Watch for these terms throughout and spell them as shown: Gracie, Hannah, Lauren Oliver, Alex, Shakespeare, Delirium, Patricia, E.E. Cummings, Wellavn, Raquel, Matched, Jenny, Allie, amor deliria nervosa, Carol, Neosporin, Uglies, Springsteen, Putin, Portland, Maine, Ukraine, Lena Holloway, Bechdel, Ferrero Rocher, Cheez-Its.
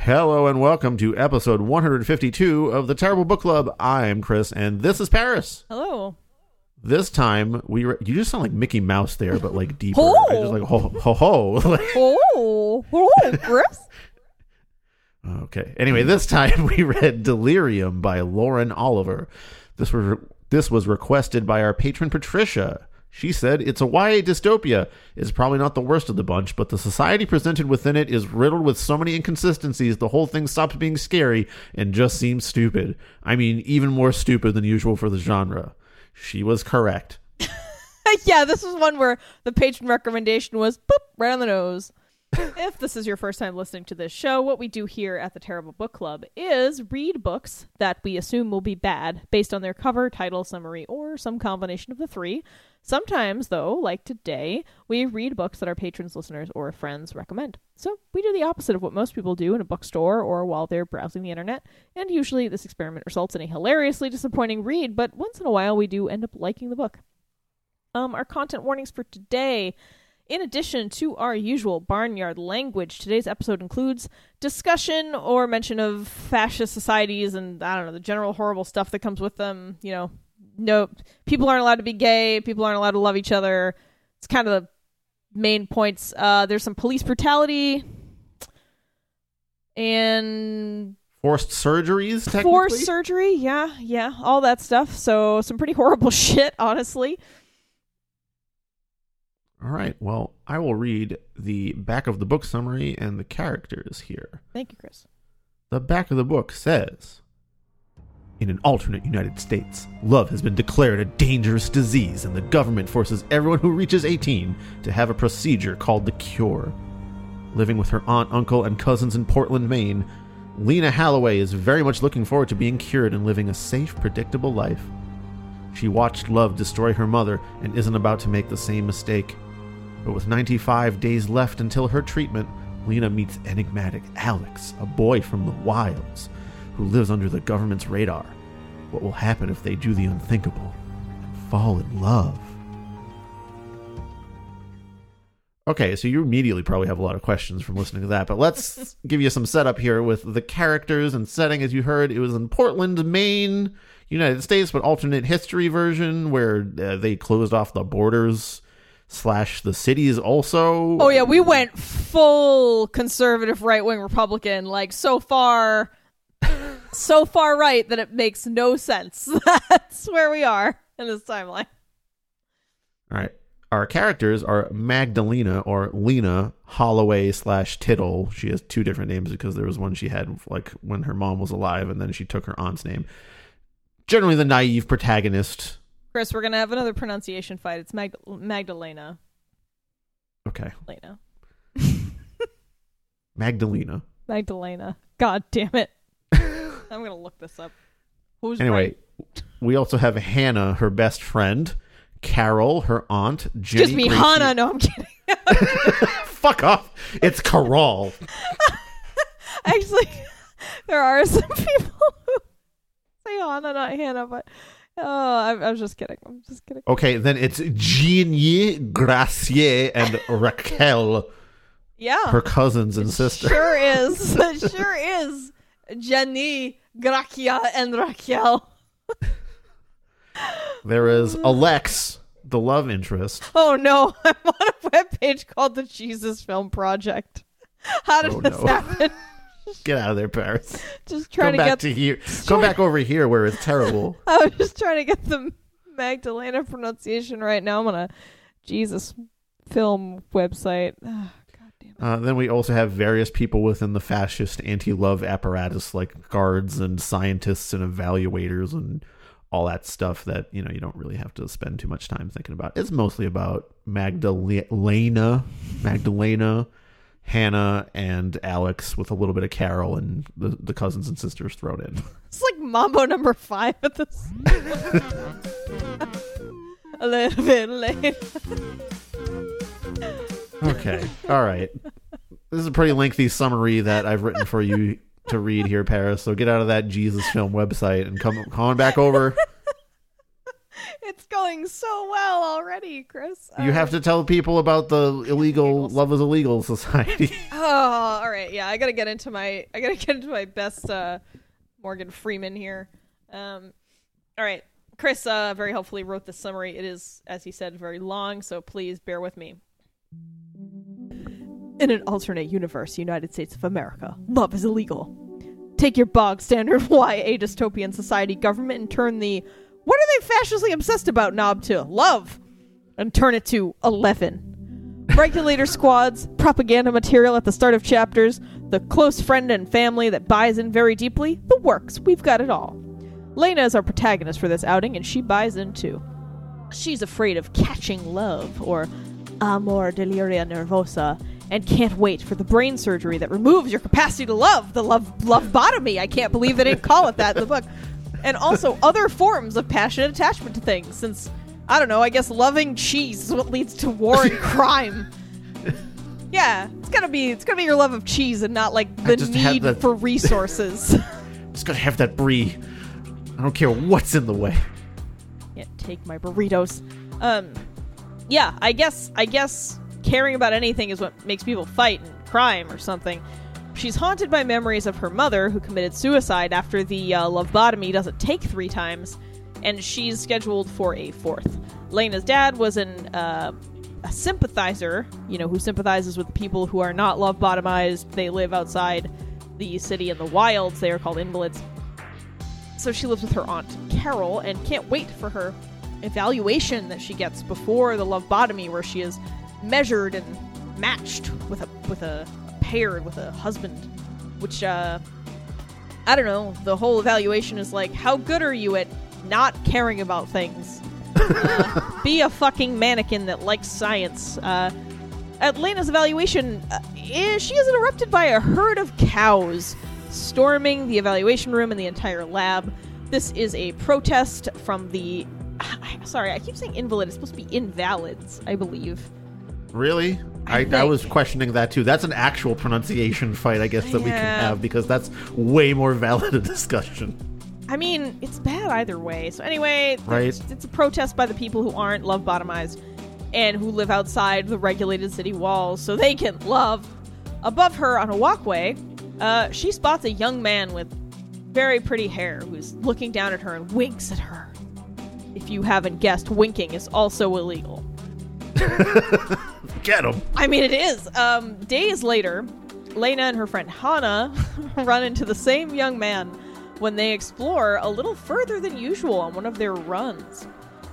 Hello and welcome to episode 152 of the Terrible Book Club. I'm Chris and this is Paris. Hello. This time you just sound like Mickey Mouse there, but like deeper. Oh. I just like ho ho ho. Oh, oh, Chris. Okay. Anyway, this time we read Delirium by Lauren Oliver. This was requested by our patron Patricia. She said, it's a YA dystopia. It's probably not the worst of the bunch, but the society presented within it is riddled with so many inconsistencies, the whole thing stops being scary and just seems stupid. I mean, even more stupid than usual for the genre. She was correct. Yeah, this is one where the patron recommendation was, boop, right on the nose. If this is your first time listening to this show, what we do here at the Terrible Book Club is read books that we assume will be bad based on their cover, title, summary, or some combination of the three. Sometimes, though, like today, we read books that our patrons, listeners, or friends recommend. So we do the opposite of what most people do in a bookstore or while they're browsing the internet, and usually this experiment results in a hilariously disappointing read, but once in a while we do end up liking the book. Our content warnings for today. In addition to our usual barnyard language, today's episode includes discussion or mention of fascist societies and, I don't know, the general horrible stuff that comes with them. You know, no, people aren't allowed to be gay. People aren't allowed to love each other. It's kind of the main points. There's some police brutality and... forced surgeries, technically? Forced surgery, yeah, all that stuff. So some pretty horrible shit, honestly. All right. Well, I will read the back of the book summary and the characters here. Thank you, Chris. The back of the book says, in an alternate United States, love has been declared a dangerous disease, and the government forces everyone who reaches 18 to have a procedure called the cure. Living with her aunt, uncle, and cousins in Portland, Maine, Lena Holloway is very much looking forward to being cured and living a safe, predictable life. She watched love destroy her mother and isn't about to make the same mistake. But with 95 days left until her treatment, Lena meets enigmatic Alex, a boy from the wilds, who lives under the government's radar. What will happen if they do the unthinkable and fall in love? Okay, so you immediately probably have a lot of questions from listening to that, but let's give you some setup here with the characters and setting. As you heard, it was in Portland, Maine, United States, but alternate history version where they closed off the borders / the cities also. Oh, yeah, we went full conservative right-wing Republican, like so far right that it makes no sense. That's where we are in this timeline. All right. Our characters are Magdalena, or Lena Holloway /Tittle. She has two different names because there was one she had like when her mom was alive, and then she took her aunt's name. Generally the naive protagonist. Chris, we're going to have another pronunciation fight. It's Magdalena. Okay. Lena. Magdalena. Magdalena. God damn it. I'm going to look this up. Anyway, we also have Hannah, her best friend. Carol, her aunt. Jenny, excuse me, Gracie. Hannah. No, I'm kidding. Fuck off. It's Carol. Actually, there are some people who say Hannah, not Hannah, but I was just kidding. I'm just kidding. Okay, then it's Jenny, Gracie, and Raquel. Yeah. Her cousins and sisters. Sure is. It sure is. Jenny, Gracia, and Raquel. There is Alex, the love interest. Oh no, I'm on a webpage called the Jesus Film Project. How did this happen? Get out of there, Paris. Just trying to get... Come back over here where it's terrible. I was just trying to get the Magdalena pronunciation right now. I'm on a Jesus film website. Oh, God damn it. Then we also have various people within the fascist anti-love apparatus, like guards and scientists and evaluators and all that stuff that, you know, you don't really have to spend too much time thinking about. It's mostly about Magdalena, Hannah, and Alex, with a little bit of Carol and the cousins and sisters thrown in. It's like Mambo number 5 at this. A little bit late. Okay. All right. This is a pretty lengthy summary that I've written for you to read here, Paris. So get out of that Jesus film website and come back over. It's going so well already, Chris. You have to tell people about the illegal Love is Illegal Society. Oh, all right. Yeah, I gotta get into my best Morgan Freeman here. All right, Chris very helpfully wrote the summary. It is, as he said, very long, so please bear with me. In an alternate universe, United States of America, love is illegal. Take your bog standard YA dystopian society government and turn the "what are they fascistly obsessed about" knob to "love" and turn it to 11. Regulator squads, propaganda material at the start of chapters, the close friend and family that buys in very deeply, the works, we've got it all. Lena is our protagonist for this outing, and she buys in too. She's afraid of catching love, or amor deliria nervosa, and can't wait for the brain surgery that removes your capacity to love, the love-botomy. I can't believe they didn't call it that in the book. And also other forms of passionate attachment to things, since, I don't know, I guess loving cheese is what leads to war and crime. Yeah, it's gotta be your love of cheese and not like the need for resources. Just gotta have that brie. I don't care what's in the way. Can't take my burritos. Yeah, I guess caring about anything is what makes people fight and crime or something. She's haunted by memories of her mother, who committed suicide after the lobotomy doesn't take 3 times, and she's scheduled for a 4th. Lena's dad was a sympathizer, you know, who sympathizes with people who are not lobotomized. They live outside the city in the wilds. They are called invalids. So she lives with her aunt, Carol, and can't wait for her evaluation that she gets before the lobotomy, where she is measured and matched with a husband, which I don't know, the whole evaluation is like, how good are you at not caring about things? Be a fucking mannequin that likes science. At Lena's evaluation, she is interrupted by a herd of cows storming the evaluation room and the entire lab. This is a protest from the sorry, I keep saying invalid, it's supposed to be invalids, I believe. Really? I was questioning that too. That's an actual pronunciation fight, I guess, that we can have, because that's way more valid a discussion. I mean, it's bad either way. So anyway, right? It's a protest by the people who aren't love-bottomized and who live outside the regulated city walls so they can love. Above her on a walkway, she spots a young man with very pretty hair who's looking down at her and winks at her. If you haven't guessed, winking is also illegal. Get him. I mean, it is. Days later, Lena and her friend Hannah run into the same young man when they explore a little further than usual on one of their runs.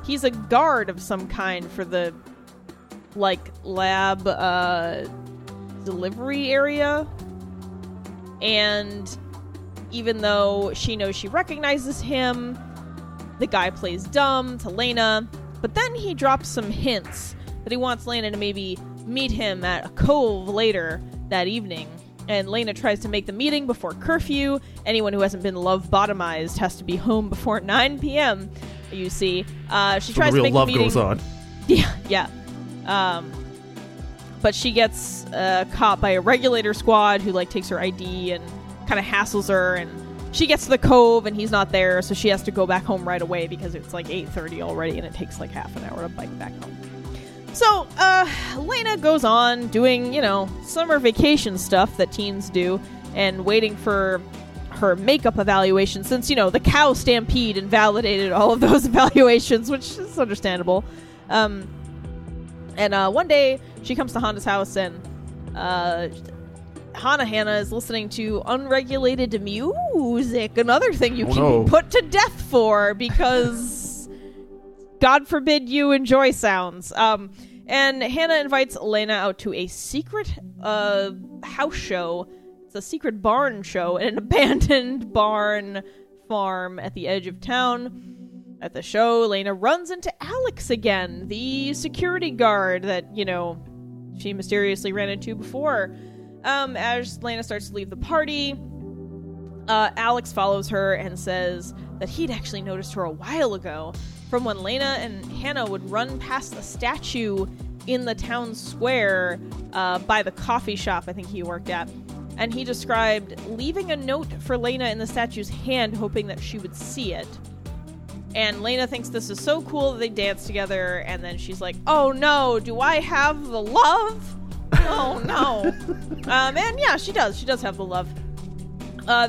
He's a guard of some kind for the, like, lab delivery area. And even though she knows she recognizes him, the guy plays dumb to Lena. But then he drops some hints that he wants Lena to maybe meet him at a cove later that evening. And Lena tries to make the meeting before curfew. Anyone who hasn't been love-bottomized has to be home before 9 p.m., you see. She tries to make the meeting. Real love goes on. Yeah. But she gets caught by a regulator squad who, like, takes her ID and kind of hassles her. And she gets to the cove, and he's not there, so she has to go back home right away because it's, like, 8:30 already, and it takes, like, half an hour to bike back home. So, Lena goes on doing, you know, summer vacation stuff that teens do and waiting for her makeup evaluation since, you know, the cow stampede invalidated all of those evaluations, which is understandable. One day, she comes to Hannah's house and Hannah is listening to unregulated music, another thing you can be put to death for because God forbid you enjoy sounds. And Hannah invites Lena out to a secret house show. It's a secret barn show in an abandoned barn farm at the edge of town. At the show, Lena runs into Alex again, the security guard that, you know, she mysteriously ran into before. As Lena starts to leave the party, Alex follows her and says that he'd actually noticed her a while ago from when Lena and Hannah would run past the statue in the town square by the coffee shop I think he worked at. And he described leaving a note for Lena in the statue's hand, hoping that she would see it. And Lena thinks this is so cool that they dance together, and then she's like, oh no, do I have the love? Oh no. And yeah, she does. She does have the love.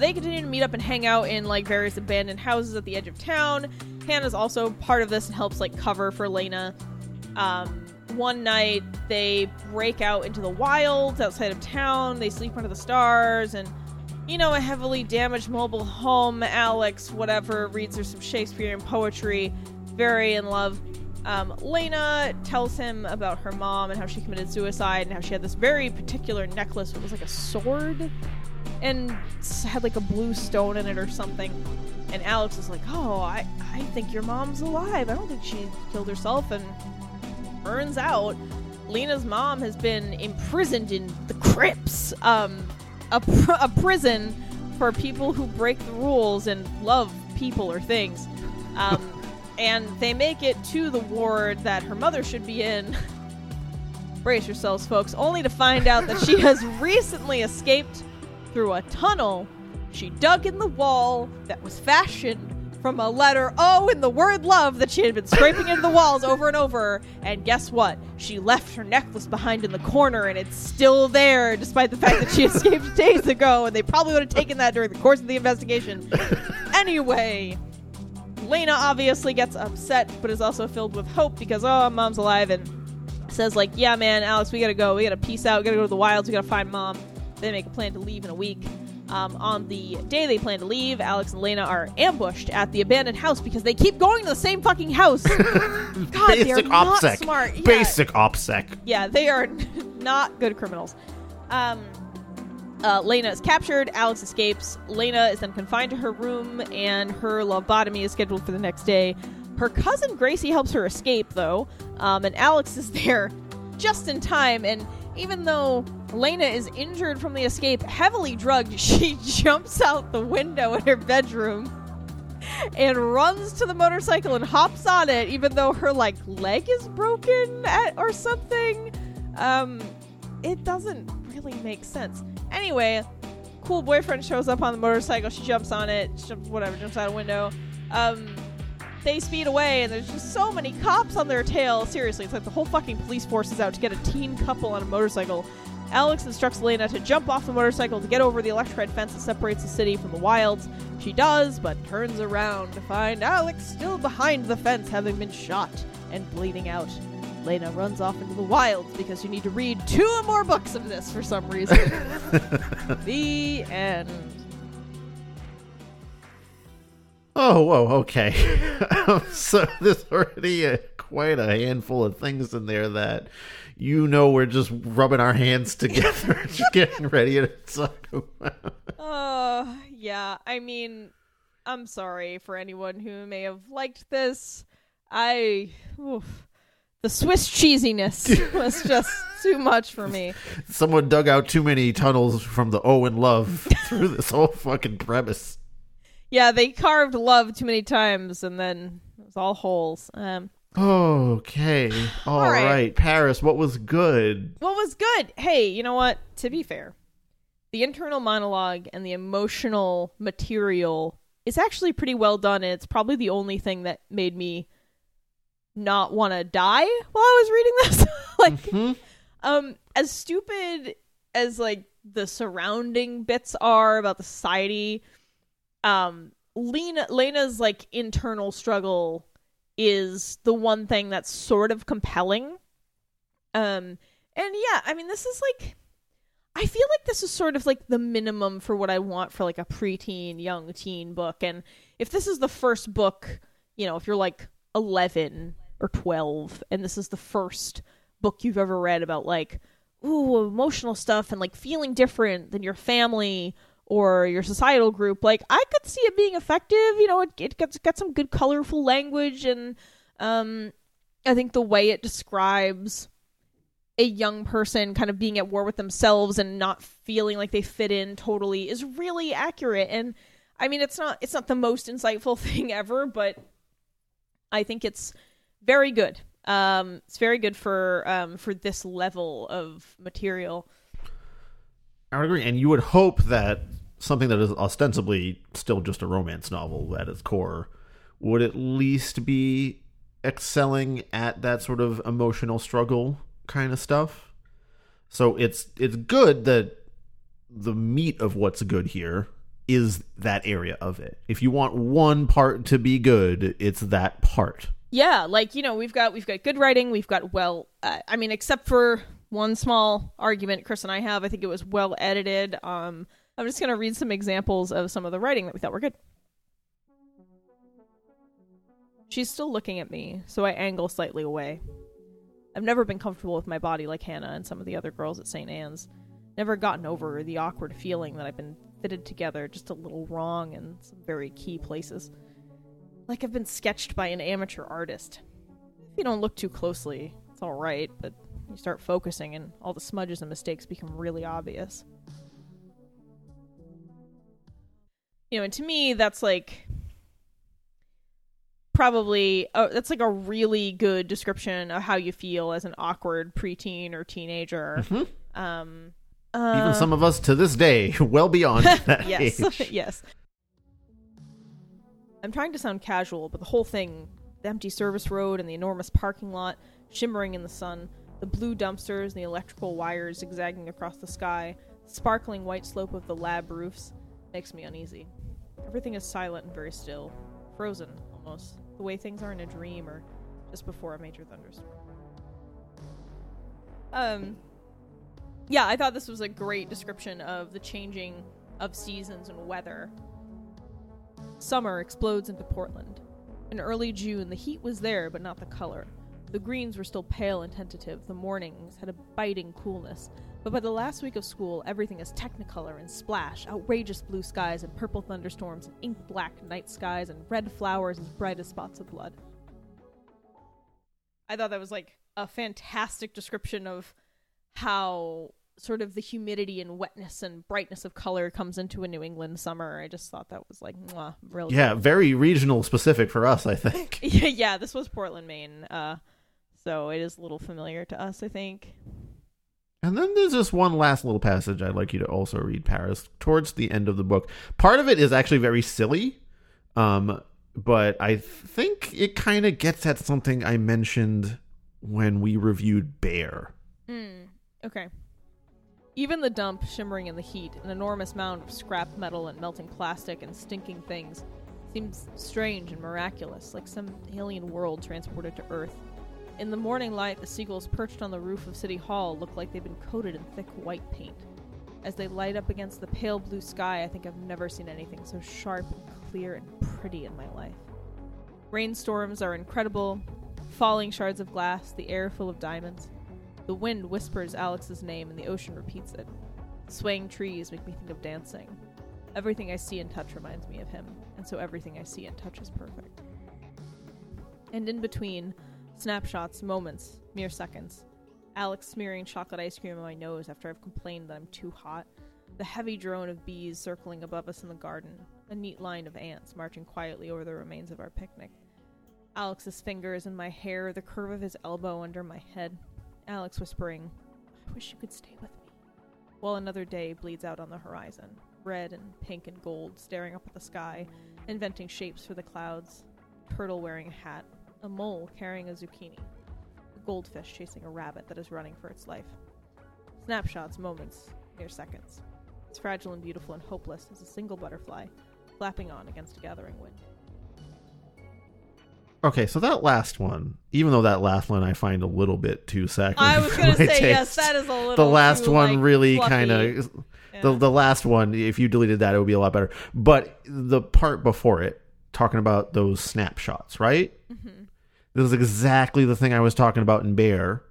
They continue to meet up and hang out in like various abandoned houses at the edge of town. Hannah's also part of this and helps like cover for Lena. One night, they break out into the wilds outside of town. They sleep under the stars, and you know, a heavily damaged mobile home. Alex, whatever, reads her some Shakespearean poetry. Very in love. Lena tells him about her mom and how she committed suicide and how she had this very particular necklace. It was like a sword and had like a blue stone in it or something. And Alex is like, oh, I think your mom's alive. I don't think she killed herself. And turns out Lena's mom has been imprisoned in the crypts. A prison for people who break the rules and love people or things. And they make it to the ward that her mother should be in. Brace yourselves, folks. Only to find out that she has recently escaped through a tunnel she dug in the wall that was fashioned from a letter O in the word love that she had been scraping into the walls over and over. And guess what? She left her necklace behind in the corner, and it's still there, despite the fact that she escaped days ago, and they probably would have taken that during the course of the investigation. Anyway, Lena obviously gets upset, but is also filled with hope because, oh, mom's alive, and says, like, yeah, man, Alex, we gotta go. We gotta peace out. We gotta go to the wilds. We gotta find mom. They make a plan to leave in a week. On the day they plan to leave, Alex and Lena are ambushed at the abandoned house because they keep going to the same fucking house. God, they're not smart. Yeah. Basic OPSEC. Yeah, they are not good criminals. Lena is captured. Alex escapes. Lena is then confined to her room, and her lobotomy is scheduled for the next day. Her cousin Gracie helps her escape, though, and Alex is there just in time, and even though Lena is injured from the escape, heavily drugged, she jumps out the window in her bedroom and runs to the motorcycle and hops on it, even though her, like, leg is broken or something. It doesn't really make sense. Anyway, cool boyfriend shows up on the motorcycle. She jumps on it. Jumps out a window. They speed away, and there's just so many cops on their tail. Seriously, it's like the whole fucking police force is out to get a teen couple on a motorcycle. Alex instructs Lena to jump off the motorcycle to get over the electrified fence that separates the city from the wilds. She does, but turns around to find Alex still behind the fence, having been shot and bleeding out. Lena runs off into the wilds because you need to read 2 more books of this for some reason. The end. Oh, whoa, okay. So there's already quite a handful of things in there that, you know, we're just rubbing our hands together, just getting ready to talk about. Oh, yeah. I mean, I'm sorry for anyone who may have liked this. The Swiss cheesiness was just too much for me. Someone dug out too many tunnels from the O in love through this whole fucking premise. Yeah, they carved love too many times, and then it was all holes. Okay. All right. Paris, what was good? What was good? Hey, you know what? To be fair, the internal monologue and the emotional material is actually pretty well done, and it's probably the only thing that made me not want to die while I was reading this. As stupid as, like, the surrounding bits are about the society... Lena's like internal struggle is the one thing that's sort of compelling. And yeah, I mean, this is like, I feel like this is sort of like the minimum for what I want for like a preteen, young teen book. And if this is the first book, you know, if you're like 11 or 12 and this is the first book you've ever read about like, ooh, emotional stuff and like feeling different than your family or your societal group, like I could see it being effective. You know, it's got some good colorful language. And I think the way it describes a young person kind of being at war with themselves and not feeling like they fit in totally is really accurate. And I mean, it's not the most insightful thing ever, but I think it's very good. It's very good for this level of material. I would agree. And you would hope that something that is ostensibly still just a romance novel at its core would at least be excelling at that sort of emotional struggle kind of stuff. So it's good that the meat of what's good here is that area of it. If you want one part to be good, it's that part. Yeah, like, you know, we've got good writing, we've got except for one small argument Chris and I have, I think it was well edited. I'm just going to read some examples of some of the writing that we thought were good. She's still looking at me, so I angle slightly away. I've never been comfortable with my body like Hannah and some of the other girls at St. Anne's. Never gotten over the awkward feeling that I've been fitted together just a little wrong in some very key places. Like I've been sketched by an amateur artist. If you don't look too closely, it's all right, but you start focusing and all the smudges and mistakes become really obvious. You know, and to me, that's like... probably that's like a really good description of how you feel as an awkward preteen or teenager. Mm-hmm. Even some of us to this day, well beyond that yes, age. Yes. I'm trying to sound casual, but the whole thing, the empty service road and the enormous parking lot shimmering in the sun, the blue dumpsters and the electrical wires zigzagging across the sky, the sparkling white slope of the lab roofs, makes me uneasy. Everything is silent and very still, frozen almost. The way things are in a dream or just before a major thunderstorm. Yeah, I thought this was a great description of the changing of seasons and weather. Summer explodes into Portland. In early June, the heat was there, but not the color. The greens were still pale and tentative. The mornings had a biting coolness. But by the last week of school, everything is technicolor and splash, outrageous blue skies and purple thunderstorms and ink-black night skies and red flowers as bright as spots of blood. I thought that was like a fantastic description of how sort of the humidity and wetness and brightness of color comes into a New England summer. I just thought that was like, really yeah, good. Very regional specific for us, I think. yeah, this was Portland, Maine, so it is a little familiar to us, I think. And then there's this one last little passage I'd like you to also read, Paris, towards the end of the book. Part of it is actually very silly, but I think it kind of gets at something I mentioned when we reviewed Bear. Okay. Even the dump shimmering in the heat, an enormous mound of scrap metal and melting plastic and stinking things, seems strange and miraculous, like some alien world transported to Earth. In the morning light, the seagulls perched on the roof of City Hall look like they've been coated in thick white paint. As they light up against the pale blue sky, I think I've never seen anything so sharp and clear and pretty in my life. Rainstorms are incredible, falling shards of glass, the air full of diamonds. The wind whispers Alex's name and the ocean repeats it. Swaying trees make me think of dancing. Everything I see and touch reminds me of him, and so everything I see and touch is perfect. And in between... snapshots, moments, mere seconds. Alex smearing chocolate ice cream on my nose after I've complained that I'm too hot. The heavy drone of bees circling above us in the garden. A neat line of ants marching quietly over the remains of our picnic. Alex's fingers in my hair, the curve of his elbow under my head. Alex whispering, "I wish you could stay with me." While another day bleeds out on the horizon. Red and pink and gold, staring up at the sky, inventing shapes for the clouds. Turtle wearing a hat. A mole carrying a zucchini. A goldfish chasing a rabbit that is running for its life. Snapshots, moments, mere seconds. As fragile and beautiful and hopeless as a single butterfly, flapping on against a gathering wind. Okay, so that last one, even though that last one I find a little bit too saccharine. I was going to say, yes, that is a little the last too, one like, really kind of... Yeah. The last one, if you deleted that, it would be a lot better. But the part before it, talking about those snapshots, right? Mm-hmm. This is exactly the thing I was talking about in Bear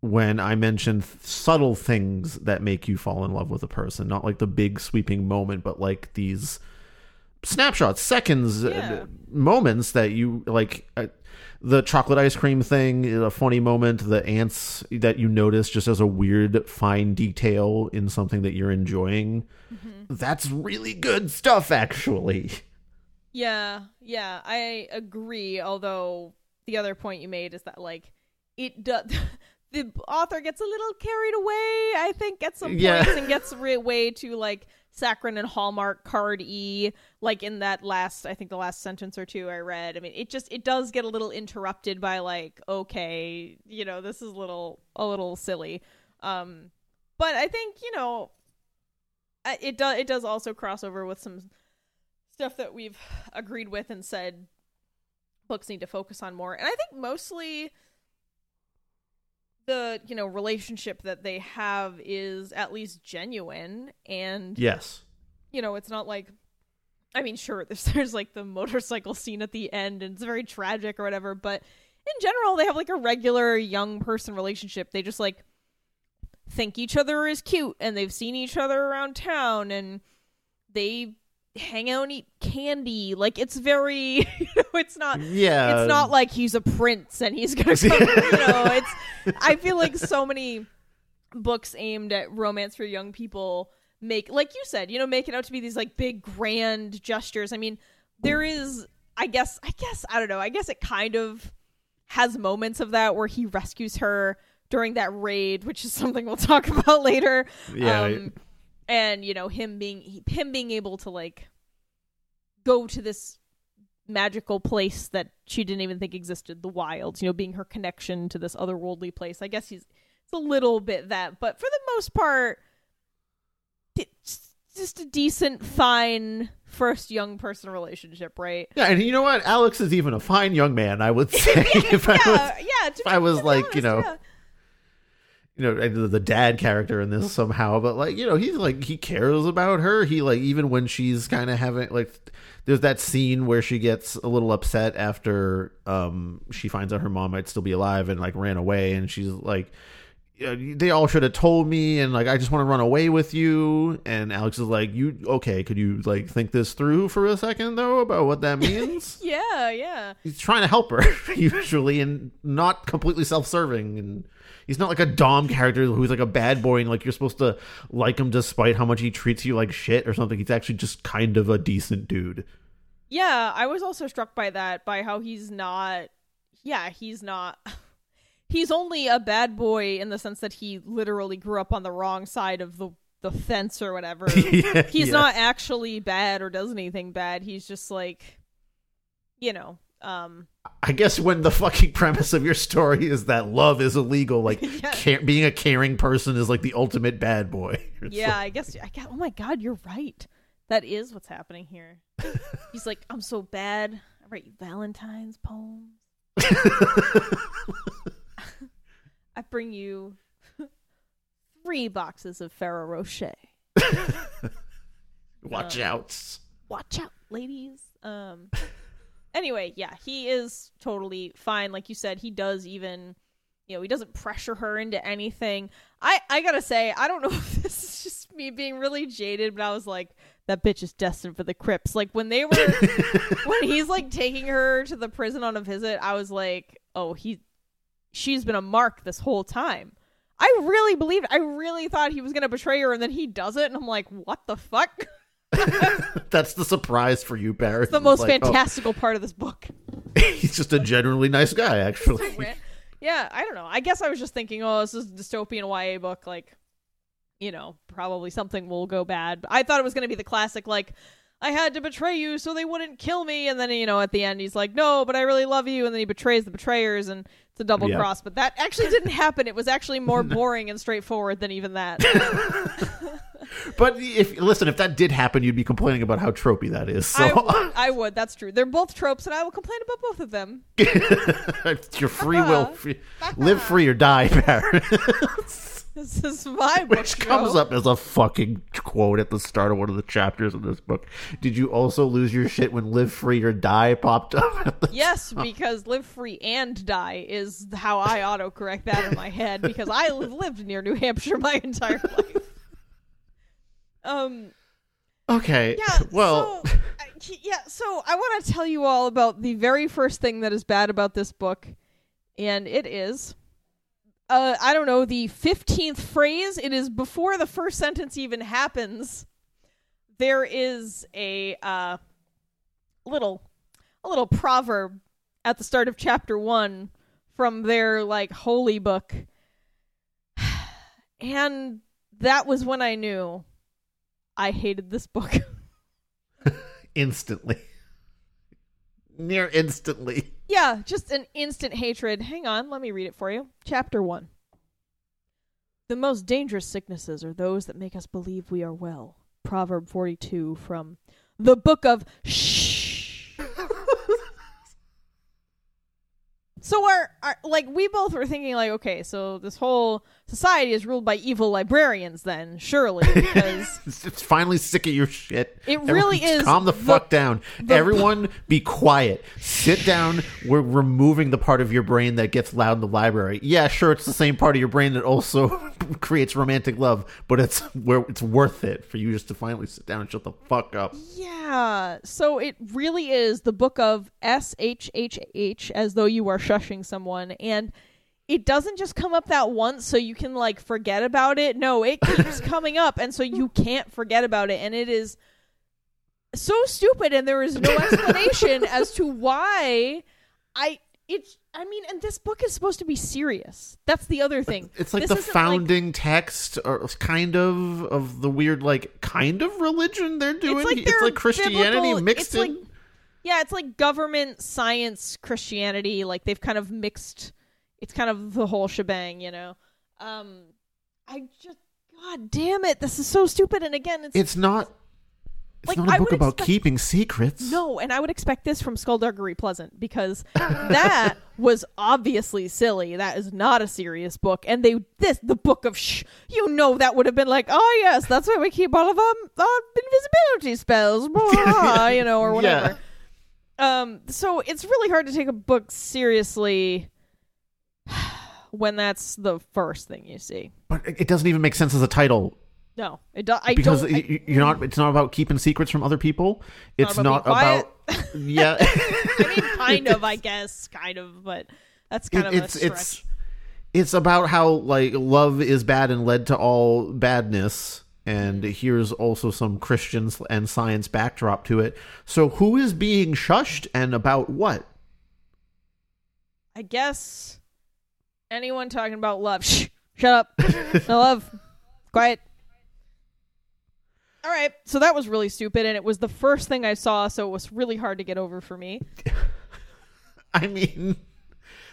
when I mentioned subtle things that make you fall in love with a person. Not like the big sweeping moment, but like these... snapshots, seconds, moments that you like, the chocolate ice cream thing is a funny moment, the ants that you notice just as a weird fine detail in something that you're enjoying. Mm-hmm. That's really good stuff, actually. Yeah, I agree. Although the other point you made is that like it does the author gets a little carried away, I think, at some points, and gets way too like saccharine and Hallmark card-y, like in that last, I think the last sentence or two I read. I mean, it does get a little interrupted by like, okay, you know, this is a little silly. But I think, you know, it does also cross over with some stuff that we've agreed with and said books need to focus on more. And I think mostly the, you know, relationship that they have is at least genuine, and yes, you know, it's not like, I mean, sure, there's like the motorcycle scene at the end and it's very tragic or whatever, but in general they have like a regular young person relationship. They just like think each other is cute and they've seen each other around town and they hang out and eat candy. Like, it's very, you know, it's not like he's a prince and he's gonna come, you know. It's, I feel like so many books aimed at romance for young people make, like you said, you know, make it out to be these like big grand gestures. I mean, there is, I guess I don't know, I guess it kind of has moments of that where he rescues her during that raid, which is something we'll talk about later. And, you know, him being able to like go to this magical place that she didn't even think existed, the wilds, you know, being her connection to this otherworldly place. I guess it's a little bit that, but for the most part, it's just a decent, fine first young person relationship, right? Yeah, and you know what? Alex is even a fine young man, I would say. If I was honest, you know... Yeah. You know, the dad character in this somehow, but like, you know, he's like, he cares about her. He like, even when she's kind of having like, there's that scene where she gets a little upset after she finds out her mom might still be alive and like ran away, and she's like, they all should have told me, and like, I just want to run away with you. And Alex is like, you okay, could you like think this through for a second though about what that means? yeah he's trying to help her usually, and not completely self-serving, and he's not like a dom character who's like a bad boy and like you're supposed to like him despite how much he treats you like shit or something. He's actually just kind of a decent dude. Yeah, I was also struck by that, by how he's not he's only a bad boy in the sense that he literally grew up on the wrong side of the fence or whatever. Not actually bad or does anything bad. He's just like, you know, I guess when the fucking premise of your story is that love is illegal, like being a caring person is like the ultimate bad boy. I guess, oh my God, you're right. That is what's happening here. He's like, I'm so bad, I write you Valentine's poems. I bring you 3 boxes of Ferrero Rocher. Watch out, ladies. Anyway, yeah, he is totally fine. Like you said, he does even, you know, he doesn't pressure her into anything. I gotta say, I don't know if this is just me being really jaded, but I was like, that bitch is destined for the Crips. Like when he's like taking her to the prison on a visit, I was like, oh, she's been a mark this whole time. I really thought he was going to betray her, and then he doesn't, and I'm like, what the fuck? That's the surprise for you, Barry. It's the most fantastical part of this book. He's just a generally nice guy, actually. Yeah, I don't know. I guess I was just thinking, oh, this is a dystopian YA book. Like, you know, probably something will go bad. But I thought it was going to be the classic, like, I had to betray you so they wouldn't kill me. And then, you know, at the end, he's like, no, but I really love you. And then he betrays the betrayers, and it's a double cross. But that actually didn't happen. It was actually more boring and straightforward than even that. But if that did happen, you'd be complaining about how tropey that is. So. I would. That's true. They're both tropes, and I will complain about both of them. Your free will. Live free or die, parents. This is my book. Which comes up as a fucking quote at the start of one of the chapters in this book. Did you also lose your shit when live free or die popped up? Yes, because live free and die is how I autocorrect that in my head, because I lived near New Hampshire my entire life. Okay. Yeah, well. So I want to tell you all about the very first thing that is bad about this book, and it is, I don't know, the 15th phrase. It is before the first sentence even happens. There is a little proverb at the start of chapter 1 from their holy book, and that was when I knew. I hated this book. Instantly. Near instantly. Yeah, just an instant hatred. Hang on, let me read it for you. Chapter 1. The most dangerous sicknesses are those that make us believe we are well. Proverb 42 from the Book of Shh. So our we both were thinking okay, so this whole society is ruled by evil librarians then, surely, because it's finally sick of your shit. It really is. Calm the fuck down. Everyone be quiet. Sit down. We're removing the part of your brain that gets loud in the library. Yeah, sure, it's the same part of your brain that also creates romantic love, but it's worth it for you just to finally sit down and shut the fuck up. Yeah. So it really is the Book of SHHH, as though you are shushing someone, and it doesn't just come up that once so you can forget about it. No, it keeps coming up, and so you can't forget about it, and it is so stupid, and there is no explanation as to why. And this book is supposed to be serious. That's the other thing. It's the founding text, or kind of the weird kind of religion they're doing. It's Christianity mixed in. Yeah, it's government, science, Christianity. They've kind of mixed. It's kind of the whole shebang, you know. God damn it, this is so stupid. And again, it's not a book about keeping secrets. No, and I would expect this from Skullduggery Pleasant, because that was obviously silly. That is not a serious book. And the Book of Shh, that would have been yes, that's why we keep all of our invisibility spells, blah, or whatever. Yeah. So it's really hard to take a book seriously when that's the first thing you see. But it doesn't even make sense as a title. No, it does. It's not about keeping secrets from other people. It's not about yeah. I mean, kind of, but that's kind of a stretch. It's about how love is bad and led to all badness, and here's also some Christian and science backdrop to it. So who is being shushed and about what? I guess. Anyone talking about love. Shh. Shut up. No love. Quiet. All right. So that was really stupid, and it was the first thing I saw, so it was really hard to get over for me. I mean,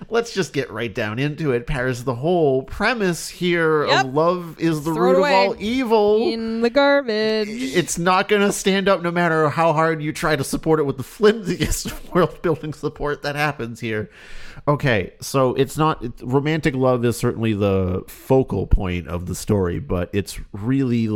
let's just get right down into it. Paris, the whole premise here of love is the root of all evil. In the garbage. It's not going to stand up no matter how hard you try to support it with the flimsiest world-building support that happens here. Okay, so romantic love is certainly the focal point of the story, but it's really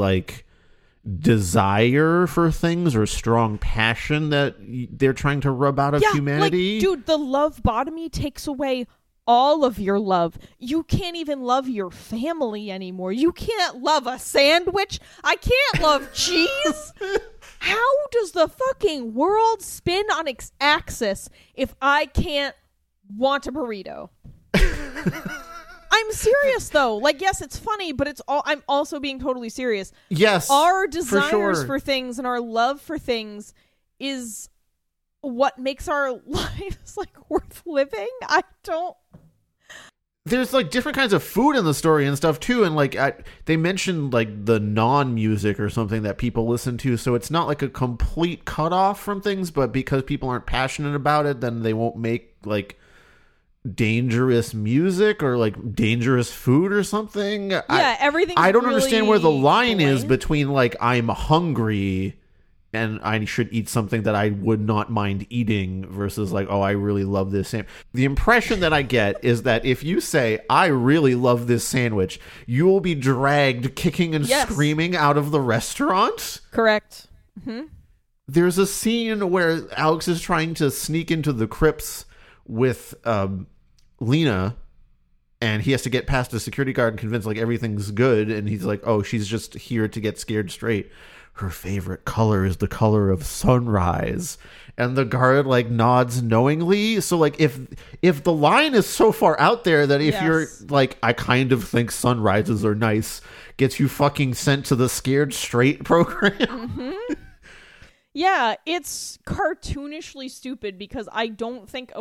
desire for things or strong passion that they're trying to rub out of humanity. Dude, the love botomy takes away all of your love. You can't even love your family anymore. You can't love a sandwich. I can't love cheese. How does the fucking world spin on its axis if I can't want a burrito? I'm serious though. Yes, it's funny, but I'm also being totally serious. Yes. Our desires for things and our love for things is what makes our lives worth living. There's different kinds of food in the story and stuff too, and they mentioned the non-music or something that people listen to, so it's not a complete cutoff from things, but because people aren't passionate about it, then they won't make dangerous music or like dangerous food or something. Yeah, everything. I don't really understand where the line is between like I'm hungry and I should eat something that I would not mind eating versus like, oh, I really love this sandwich. The impression that I get is that if you say, I really love this sandwich, you will be dragged kicking and screaming out of the restaurant. Correct. Mm-hmm. There's a scene where Alex is trying to sneak into the crypts with Lena, and he has to get past a security guard and convince like everything's good. And he's like, oh, she's just here to get scared straight. Her favorite color is the color of sunrise. And the guard like nods knowingly. So like if the line is so far out there that if you're like, I kind of think sunrises are nice, gets you fucking sent to the scared straight program. Mm-hmm. Yeah, it's cartoonishly stupid because I don't think...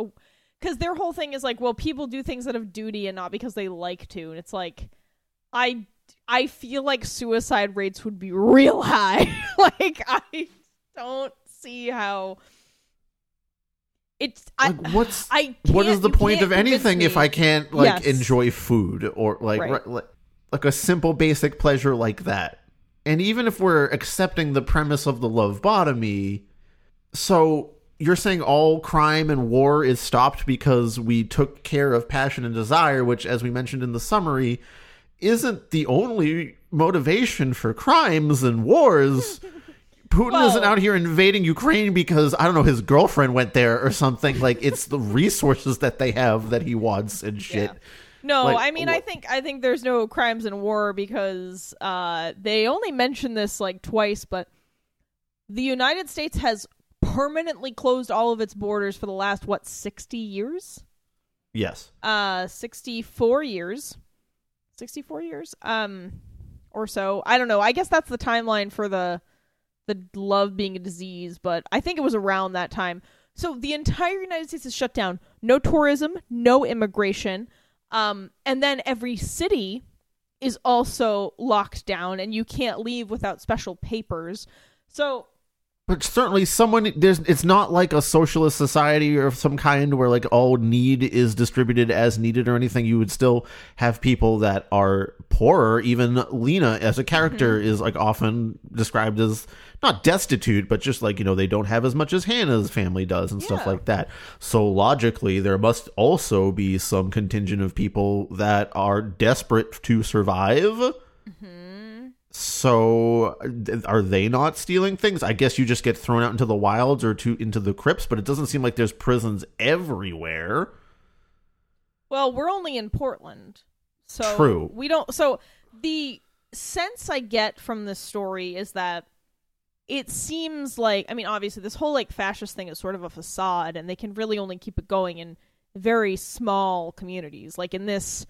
Because their whole thing is like, well, people do things out of duty and not because they like to. And it's like, I feel like suicide rates would be real high. Like, I don't see how it's. What is the point of anything if I can't like enjoy food or like like a simple basic pleasure like that? And even if we're accepting the premise of the lobotomy, so you're saying all crime and war is stopped because we took care of passion and desire, which, as we mentioned in the summary, isn't the only motivation for crimes and wars. Putin isn't out here invading Ukraine because, I don't know, his girlfriend went there or something. Like, it's the resources that they have that he wants and shit. Yeah. No, like, I mean, I think there's no crimes in war because they only mention this like twice, but the United States has permanently closed all of its borders for the last, 60 years? Yes. 64 years. 64 years or so. I don't know. I guess that's the timeline for the love being a disease, but I think it was around that time. So the entire United States is shut down. No tourism, no immigration. And then every city is also locked down and you can't leave without special papers. So, but certainly it's not like a socialist society or some kind where like all need is distributed as needed or anything. You would still have people that are poorer. Even Lena as a character is like often described as not destitute, but just like, you know, they don't have as much as Hannah's family does and stuff like that. So logically, there must also be some contingent of people that are desperate to survive. Mm-hmm. So are they not stealing things? I guess you just get thrown out into the wilds or into the crypts, but it doesn't seem like there's prisons everywhere. Well, we're only in Portland. So true. We don't. So the sense I get from this story is that it seems like, I mean, obviously this whole like fascist thing is sort of a facade and they can really only keep it going in very small communities. Like in this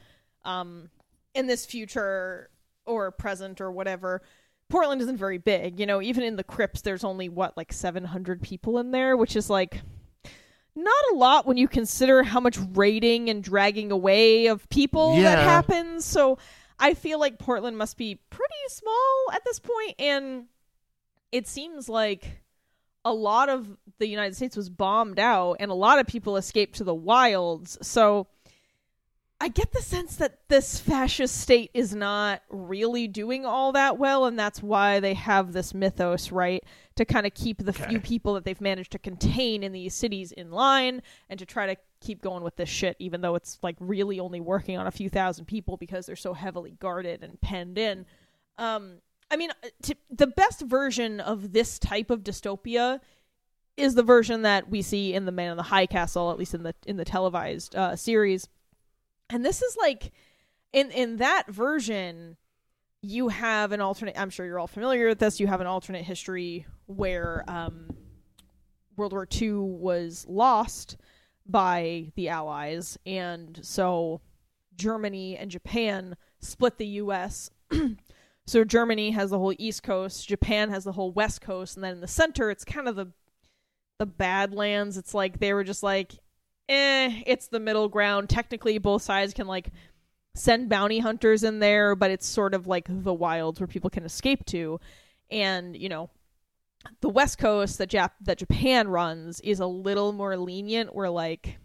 future or present or whatever, Portland isn't very big. You know, even in the crypts, there's only 700 people in there, which is like not a lot when you consider how much raiding and dragging away of people that happens. So I feel like Portland must be pretty small at this point, and it seems like a lot of the United States was bombed out and a lot of people escaped to the wilds. So I get the sense that this fascist state is not really doing all that well, and that's why they have this mythos, right? To kind of keep the few people that they've managed to contain in these cities in line and to try to keep going with this shit, even though it's like really only working on a few thousand people because they're so heavily guarded and penned in. I mean, the best version of this type of dystopia is the version that we see in The Man in the High Castle, at least in the televised series. And this is like, in that version, you have an alternate, I'm sure you're all familiar with this, you have an alternate history where World War II was lost by the Allies. And so Germany and Japan split the U.S., so Germany has the whole East Coast, Japan has the whole West Coast, and then in the center, it's kind of the Badlands. It's like they were just like, it's the middle ground. Technically, both sides can like send bounty hunters in there, but it's sort of like the wilds where people can escape to. And, you know, the West Coast that Japan runs is a little more lenient, where like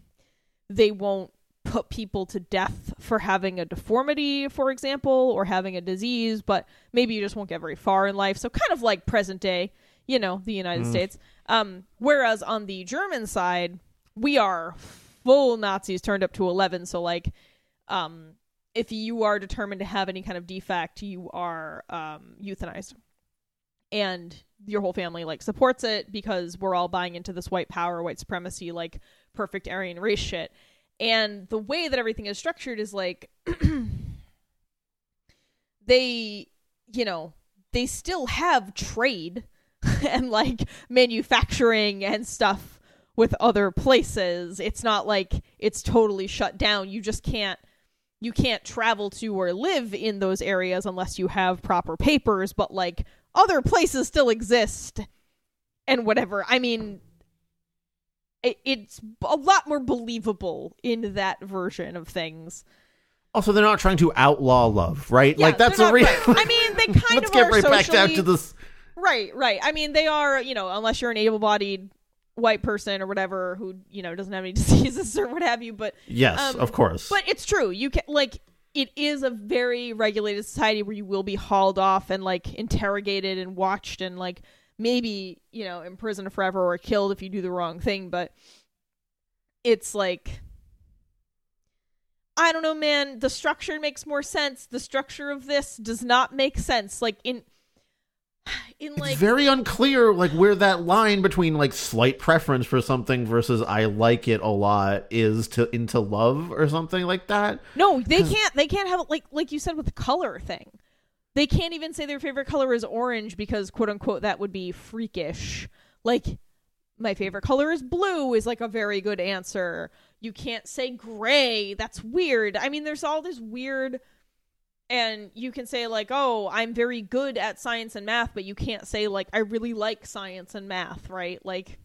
they won't put people to death for having a deformity, for example, or having a disease, but maybe you just won't get very far in life. So kind of like present day, you know, the United States. Whereas on the German side, we are full Nazis turned up to 11. So like, if you are determined to have any kind of defect, you are euthanized. And your whole family like supports it because we're all buying into this white power, white supremacy, like perfect Aryan race shit. And the way that everything is structured is like they, you know, they still have trade and like manufacturing and stuff with other places. It's not like it's totally shut down. You just can't, you can't travel to or live in those areas unless you have proper papers, but like other places still exist and whatever. I mean, it's a lot more believable in that version of things. Also, they're not trying to outlaw love, right? Yeah, like that's a real. Right. I mean, they kind let's of get are right socially... back down to this. Right, right. I mean, they are. You know, unless you're an able-bodied white person or whatever who you know doesn't have any diseases or what have you. But yes, of course. But it's true. You can like it is a very regulated society where you will be hauled off and like interrogated and watched and like. Maybe, you know, imprisoned forever or killed if you do the wrong thing, but it's like, I don't know, man, the structure makes more sense. The structure of this does not make sense. Like, in like... It's very unclear, like, where that line between, like, slight preference for something versus I like it a lot is to into love or something like that. No, they can't have, like you said with the color thing. They can't even say their favorite color is orange because, quote unquote, that would be freakish. Like, my favorite color is blue is like a very good answer. You can't say gray. That's weird. I mean, there's all this weird... And you can say like, oh, I'm very good at science and math, but you can't say like, I really like science and math, right? Like,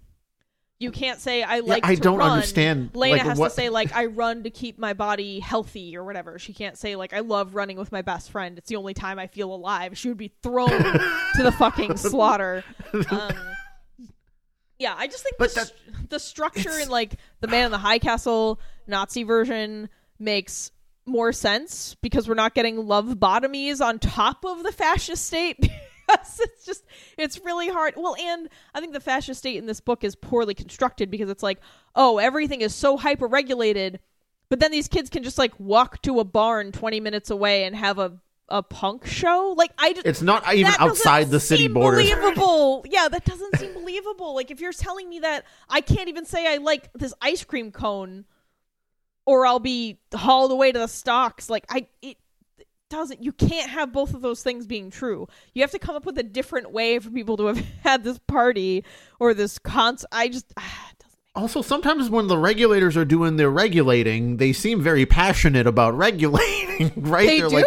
you can't say I like I don't run. Understand. Lena like, has to say like, I run to keep my body healthy or whatever. She can't say like, I love running with my best friend. It's the only time I feel alive. She would be thrown to the fucking slaughter. Yeah, I just think the structure in like the Man in the High Castle Nazi version makes more sense because we're not getting love lobotomies on top of the fascist state. It's just, it's really hard. Well, and I think the fascist state in this book is poorly constructed because it's like, oh, everything is so hyper regulated, but then these kids can just like walk to a barn 20 minutes away and have a punk show. Like, I just, it's not even outside the city borders. Believable. Yeah, that doesn't seem believable. Like, if you're telling me that I can't even say I like this ice cream cone, or I'll be hauled away to the stocks. Like, you can't have both of those things being true. You have to come up with a different way for people to have had this party or this concert. Also, sometimes when the regulators are doing their regulating, they seem very passionate about regulating, right? They do. Like,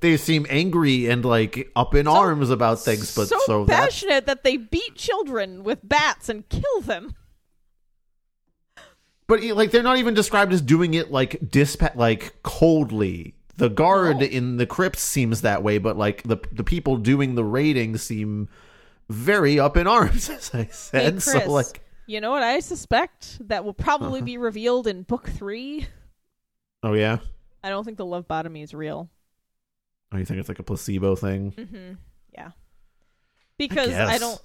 they seem angry and like up in arms about things, but so passionate that they beat children with bats and kill them. But like, they're not even described as doing it like coldly. The guard in the crypt seems that way, but like the people doing the raiding seem very up in arms, as I said. Hey, Chris, so like, you know what I suspect that will probably be revealed in book 3? Oh yeah? I don't think the lobotomy is real. Oh, you think it's like a placebo thing? Mm-hmm. Yeah. Because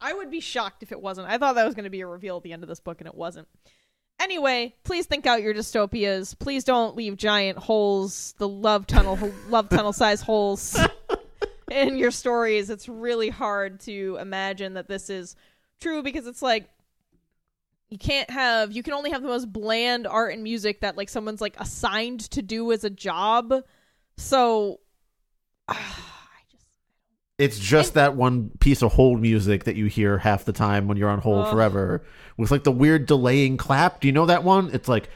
I would be shocked if it wasn't. I thought that was going to be a reveal at the end of this book, and it wasn't. Anyway, please think out your dystopias. Please don't leave giant holes, the love tunnel size holes in your stories. It's really hard to imagine that this is true because it's like you can only have the most bland art and music that like someone's like assigned to do as a job. So it's just that one piece of hold music that you hear half the time when you're on hold forever with like the weird delaying clap. Do you know that one? It's like,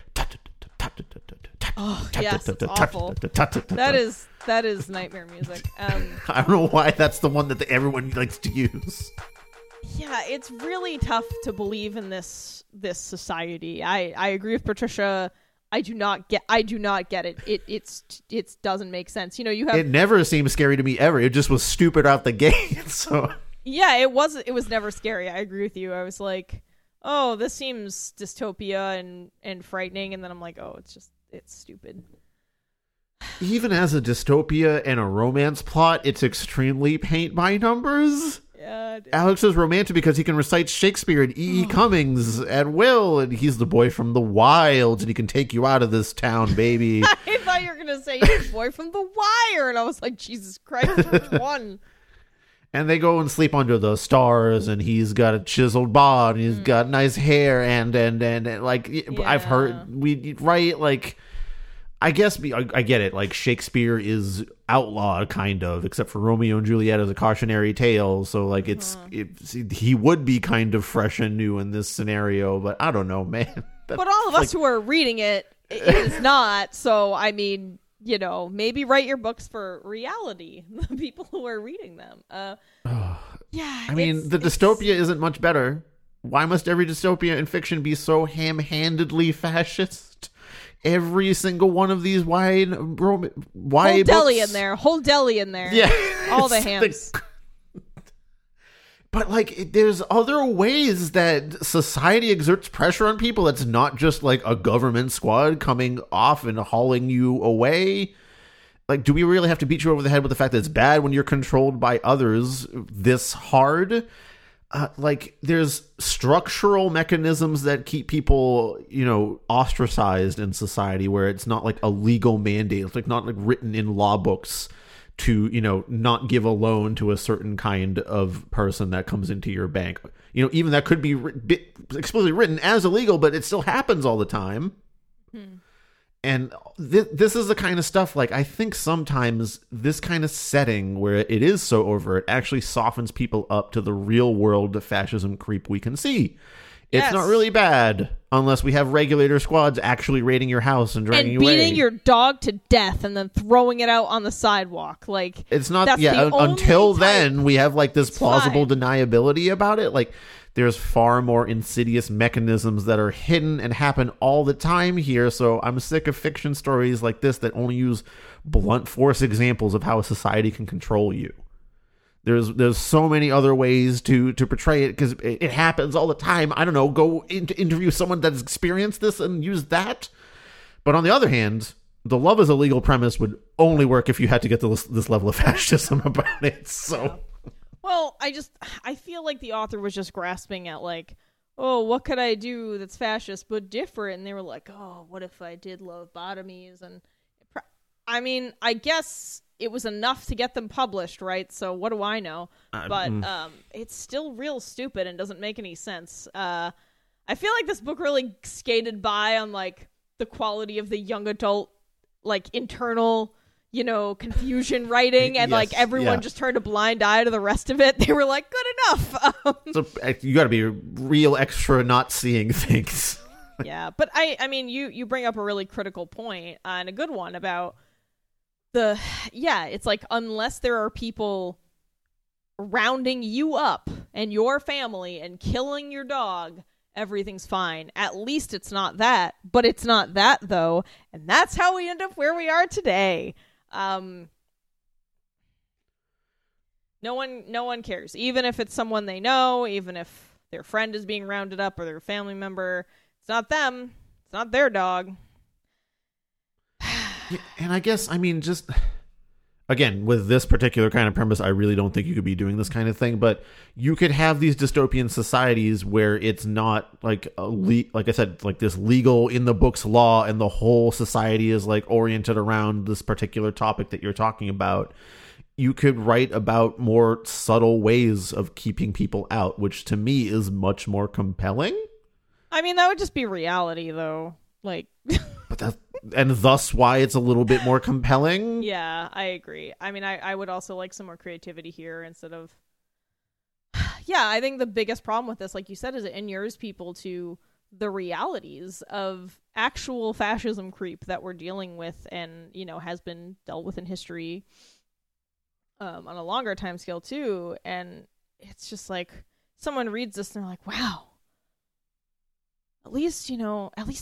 oh yes, it's awful. That is nightmare music. I don't know why that's the one that everyone likes to use. Yeah, it's really tough to believe in this society. I agree with Patricia. I do not get it. It doesn't make sense. You know, it never seemed scary to me ever. It just was stupid out the gate. So yeah, it was never scary. I agree with you. I was like, oh, this seems dystopia and frightening, and then I'm like, oh, it's stupid. Even as a dystopia and a romance plot, it's extremely paint by numbers. Yeah, Alex is romantic because he can recite Shakespeare and E.E. Cummings at will, and he's the boy from the wilds, and he can take you out of this town, baby. I thought you were going to say you're the boy from The Wire, and I was like, Jesus Christ, which one? And they go and sleep under the stars, and he's got a chiseled bod, and he's got nice hair, and like, yeah. I've heard, right, like, I guess, I get it, like, Shakespeare is outlawed, kind of, except for Romeo and Juliet as a cautionary tale, so, like, he would be kind of fresh and new in this scenario, but I don't know, man. But all of us who are reading it is not, so, I mean... You know, maybe write your books for reality, the people who are reading them. Yeah. I mean, the dystopia isn't much better. Why must every dystopia in fiction be so ham-handedly fascist? Every single one of these wide books. Whole deli in there. Yeah. All the hams. But, like, there's other ways that society exerts pressure on people. That's not just, like, a government squad coming off and hauling you away. Like, do we really have to beat you over the head with the fact that it's bad when you're controlled by others this hard? Like, there's structural mechanisms that keep people, you know, ostracized in society where it's not, like, a legal mandate. It's, like, not, like, written in law books to, you know, not give a loan to a certain kind of person that comes into your bank. You know, even that could be explicitly written as illegal, but it still happens all the time. And this is the kind of stuff, like, I think sometimes this kind of setting where it is so overt actually softens people up to the real world fascism creep we can see. It's not really bad unless we have regulator squads actually raiding your house and dragging you away. And beating your dog to death and then throwing it out on the sidewalk. Like, it's not, until then we have, like, this plausible deniability about it. Like, there's far more insidious mechanisms that are hidden and happen all the time here. So I'm sick of fiction stories like this that only use blunt force examples of how a society can control you. There's so many other ways to portray it because it happens all the time. I don't know, go interview someone that's experienced this and use that. But on the other hand, the love is a legal premise would only work if you had to get to this level of fascism about it. So, well, I feel like the author was just grasping at, like, oh, what could I do that's fascist but different? And they were like, oh, what if I did lobotomies? And I mean, I guess it was enough to get them published, right? So what do I know? But it's still real stupid and doesn't make any sense. I feel like this book really skated by on, like, the quality of the young adult, like, internal, you know, confusion writing, and like everyone just turned a blind eye to the rest of it. They were like, good enough. So you got to be real extra not seeing things. Yeah, but I mean, you bring up a really critical point, and a good one about it's like, unless there are people rounding you up and your family and killing your dog, everything's fine. At least it's not that, but it's not that, though. And that's how we end up where we are today. No one cares, even if it's someone they know, even if their friend is being rounded up or their family member. It's not them. It's not their dog. And I guess, I mean, just, again, with this particular kind of premise, I really don't think you could be doing this kind of thing, but you could have these dystopian societies where it's not, like, like I said, like, this legal in the books law, and the whole society is, like, oriented around this particular topic that you're talking about. You could write about more subtle ways of keeping people out, which to me is much more compelling. I mean, that would just be reality, though. Like... But that's... And thus why it's a little bit more compelling. Yeah, I agree. I mean, I would also like some more creativity here instead of... Yeah, I think the biggest problem with this, like you said, is it inures people to the realities of actual fascism creep that we're dealing with and, you know, has been dealt with in history on a longer time scale, too. And it's just like, someone reads this and they're like, wow. At least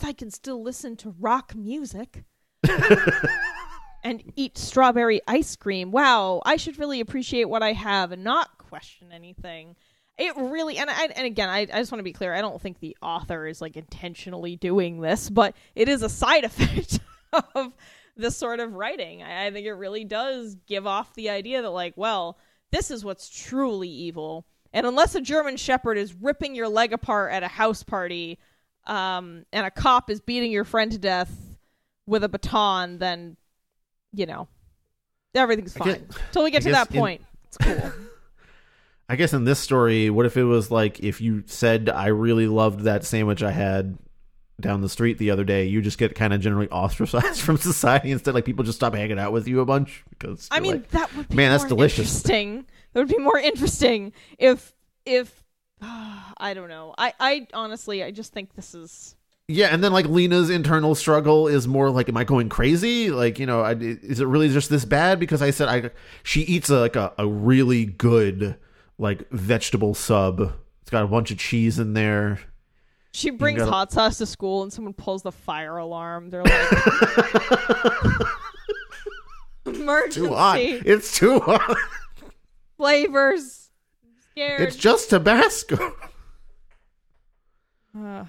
I can still listen to rock music and eat strawberry ice cream. Wow, I should really appreciate what I have and not question anything. It really, and again, I just want to be clear. I don't think the author is like intentionally doing this, but it is a side effect of this sort of writing. I think it really does give off the idea that like, well, this is what's truly evil. And unless a German Shepherd is ripping your leg apart at a house party, and a cop is beating your friend to death with a baton, then, you know, everything's fine. Until we get to that point. It's cool. I guess in this story, what if it was like, if you said, I really loved that sandwich I had down the street the other day, you just get kind of generally ostracized from society instead. Like, people just stop hanging out with you a bunch because, I mean, like, that would be, man, that's delicious. Interesting. It would be more interesting if I don't know. I honestly, I just think this is. Yeah. And then like Lena's internal struggle is more like, am I going crazy? Like, you know, is it really just this bad? Because I said, she eats a really good, like, vegetable sub. It's got a bunch of cheese in there. She brings hot sauce to school and someone pulls the fire alarm. They're like, emergency. Too hot. It's too hot. Flavors. I'm scared. It's just Tabasco.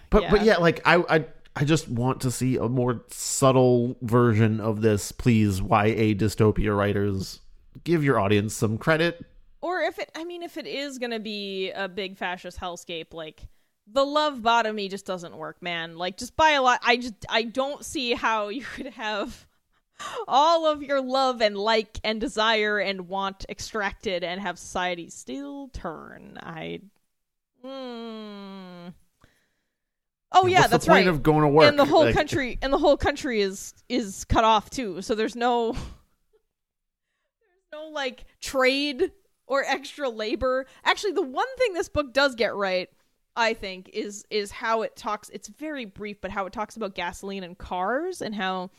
But yeah, like I just want to see a more subtle version of this. Please, YA dystopia writers, give your audience some credit. Or if it is going to be a big fascist hellscape, like, the love botomy just doesn't work, man. Like, just buy a lot. I don't see how you could have all of your love and like and desire and want extracted and have society still turn. Oh yeah, what's that's the point right. Of going to work, and the whole country is cut off too. So there's no like trade or extra labor. Actually, the one thing this book does get right, I think, is how it talks. It's very brief, but how it talks about gasoline and cars and how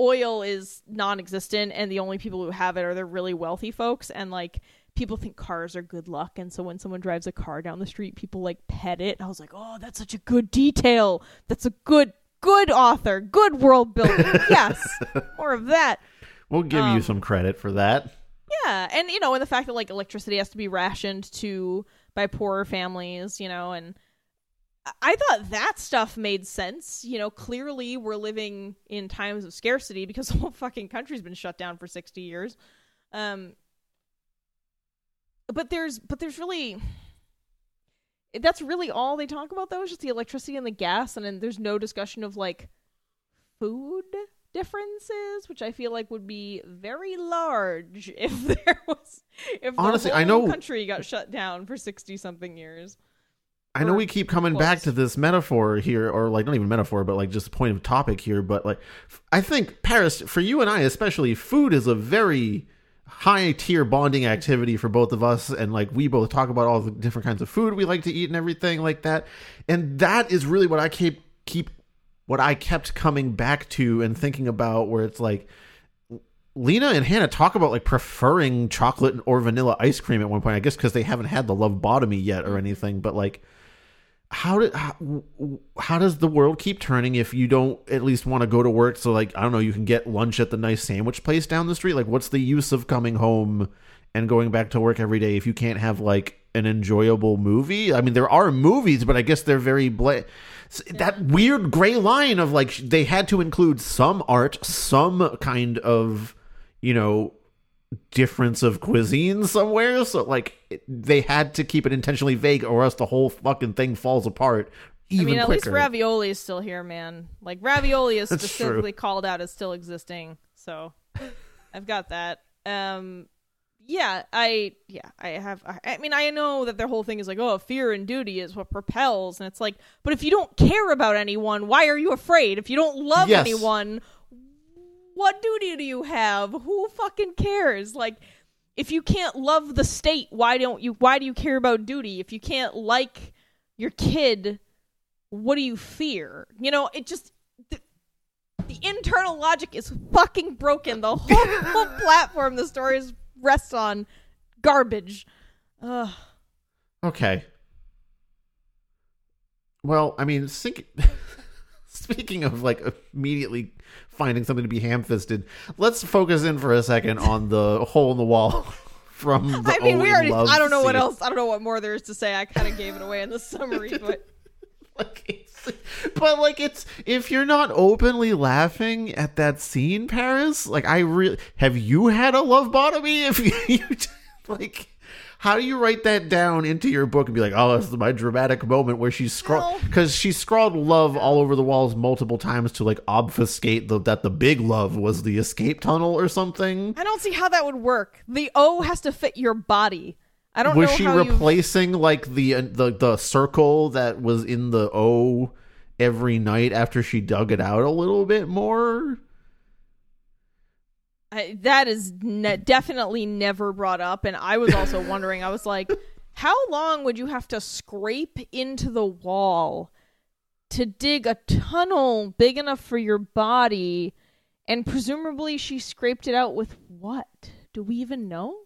oil is non-existent and the only people who have it are the really wealthy folks. And like, people think cars are good luck, and so when someone drives a car down the street, people like pet it. I was like, oh, that's such a good detail. That's a good author, good world building. Yes, more of that. We'll give you some credit for that. Yeah, and you know, and the fact that like electricity has to be rationed to by poorer families, you know, and I thought that stuff made sense. You know, clearly we're living in times of scarcity because the whole fucking country's been shut down for 60 years. But there's really, that's really all they talk about though, is just the electricity and the gas, and then there's no discussion of like food differences, which I feel like would be very large if there was, if honestly, the whole country got shut down for 60 something years. I know we keep coming back to this metaphor here, or like not even metaphor, but like just a point of topic here. But like, I think Paris, for you and I especially, food is a very high tier bonding activity for both of us, and like we both talk about all the different kinds of food we like to eat and everything like that. And that is really what I kept coming back to and thinking about, where it's like Lena and Hannah talk about like preferring chocolate or vanilla ice cream at one point, I guess because they haven't had the love botomy yet or anything. But like, how does the world keep turning if you don't at least want to go to work? So like, I don't know, you can get lunch at the nice sandwich place down the street. Like, what's the use of coming home and going back to work every day if you can't have like an enjoyable movie? I mean, there are movies, but I guess they're very that weird gray line of like, they had to include some art, some kind of, you know, difference of cuisine somewhere, so like they had to keep it intentionally vague or else the whole fucking thing falls apart even quicker. I mean, at least ravioli is still here, man. Like, ravioli is specifically called out as still existing, so I've got that. I mean, I know that their whole thing is like, oh, fear and duty is what propels, and it's like, but if you don't care about anyone, why are you afraid? If you don't love anyone, what duty do you have? Who fucking cares? Like, if you can't love the state, why do you care about duty? If you can't like your kid, what do you fear? You know, it just, the internal logic is fucking broken. The whole platform the story rests on garbage. Ugh. Okay. Well, I mean, speaking of like immediately finding something to be ham-fisted, let's focus in for a second on the hole in the wall from the I don't know what else. I don't know what more there is to say. I kind of gave it away in the summary, but. But like, it's, if you're not openly laughing at that scene, Paris, like, I really, have you had a lobotomy? If you like, how do you write that down into your book and be like, oh, this is my dramatic moment where she scrawled, because she scrawled love all over the walls multiple times to like obfuscate that the big love was the escape tunnel or something. I don't see how that would work. The O has to fit your body. I don't know. Was she replacing like the circle that was in the O every night after she dug it out a little bit more? That is definitely never brought up, and I was also wondering. I was like, how long would you have to scrape into the wall to dig a tunnel big enough for your body? And presumably she scraped it out with what? Do we even know?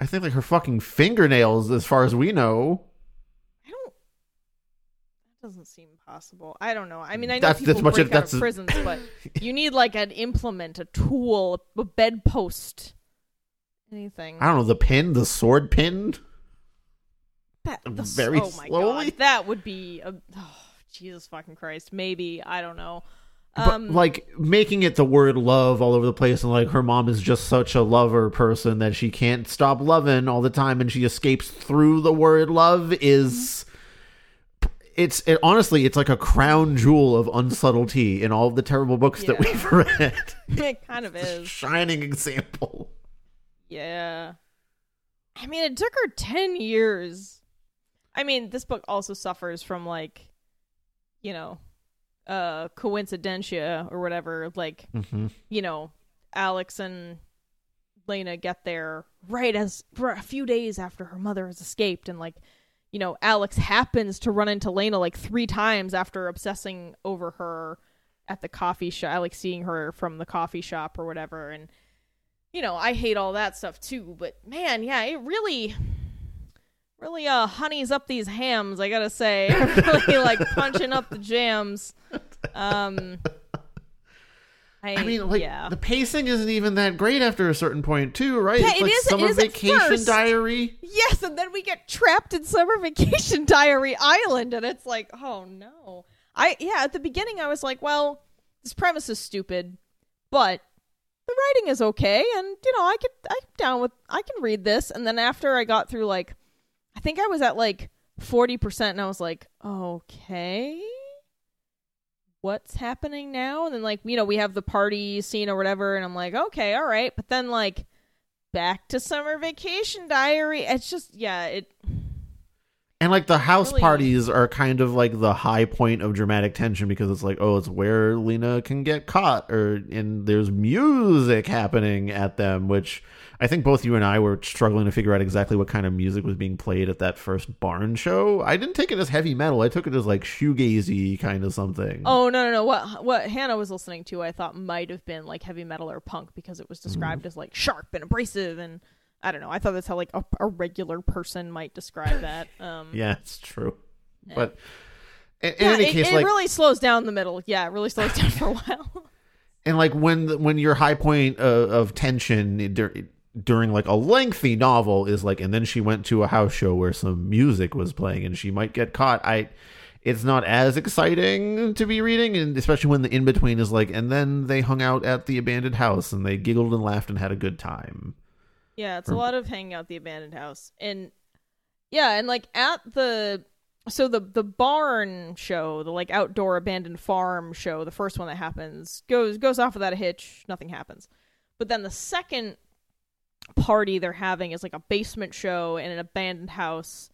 I think like her fucking fingernails, as far as we know. That doesn't seem possible. I don't know. I mean, I know people break out of prisons, but you need like an implement, a tool, a bedpost, anything. I don't know, the pin, the sword pin. Very slowly. God, that would be Jesus fucking Christ. Maybe, I don't know. But like making it the word love all over the place, and like her mom is just such a lover person that she can't stop loving all the time, and she escapes through the word love is honestly it's like a crown jewel of unsubtlety in all of the terrible books that we've read. It kind of is a shining example. Yeah, I mean, it took her 10 years. I mean, this book also suffers from like, you know, coincidentia or whatever, like you know, Alex and Lena get there right as for a few days after her mother has escaped, and like, you know, Alex happens to run into Lena like 3 times after obsessing over her at the coffee shop, like seeing her from the coffee shop or whatever. And you know, I hate all that stuff too, but man, yeah, it really honeys up these hams, I gotta say. Really like punching up the jams. I mean, like, the pacing isn't even that great after a certain point too, right? Yeah, it's it like is, Summer it is Vacation Diary. Yes, and then we get trapped in Summer Vacation Diary Island, and it's like, oh no. At the beginning I was like, well, this premise is stupid, but the writing is okay, and you know, I can read this. And then after I got through like, I think I was at like 40%, and I was like, okay, what's happening now? And then like, you know, we have the party scene or whatever, and I'm like, okay, all right. But then like back to Summer Vacation Diary. It's just, yeah, it. And like the house really parties are kind of like the high point of dramatic tension, because it's like, oh, it's where Lena can get caught, and there's music happening at them, which I think both you and I were struggling to figure out exactly what kind of music was being played at that first barn show. I didn't take it as heavy metal. I took it as like shoegazy kind of something. Oh, no. What Hannah was listening to, I thought might have been like heavy metal or punk, because it was described as like sharp and abrasive, and I don't know. I thought that's how like a regular person might describe that. Yeah, it's true. But in any case, it really slows down the middle. Yeah, it really slows down for a while. And like when your high point of tension during like a lengthy novel is like, and then she went to a house show where some music was playing and she might get caught. It's not as exciting to be reading, and especially when the in between is like, and then they hung out at the abandoned house and they giggled and laughed and had a good time. Yeah, it's a lot of hanging out the abandoned house. And yeah, and like at the barn show, the like outdoor abandoned farm show, the first one that happens goes off without a hitch, nothing happens. But then the second party they're having is like a basement show in an abandoned house.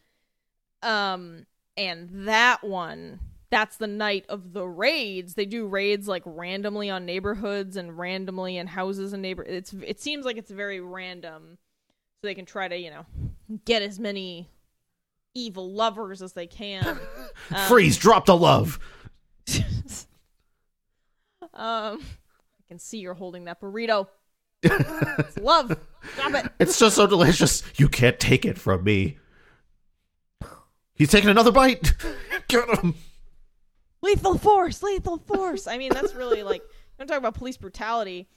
And that one, that's the night of the raids. They do raids like randomly on neighborhoods and randomly in houses and neighbor. It seems like it's very random, so they can try to, you know, get as many evil lovers as they can. Freeze! Drop the love. I can see you're holding that burrito. It's love. Stop it. It's just so delicious. You can't take it from me. He's taking another bite. Get him. Lethal force. I mean, that's really like, I'm talking about police brutality.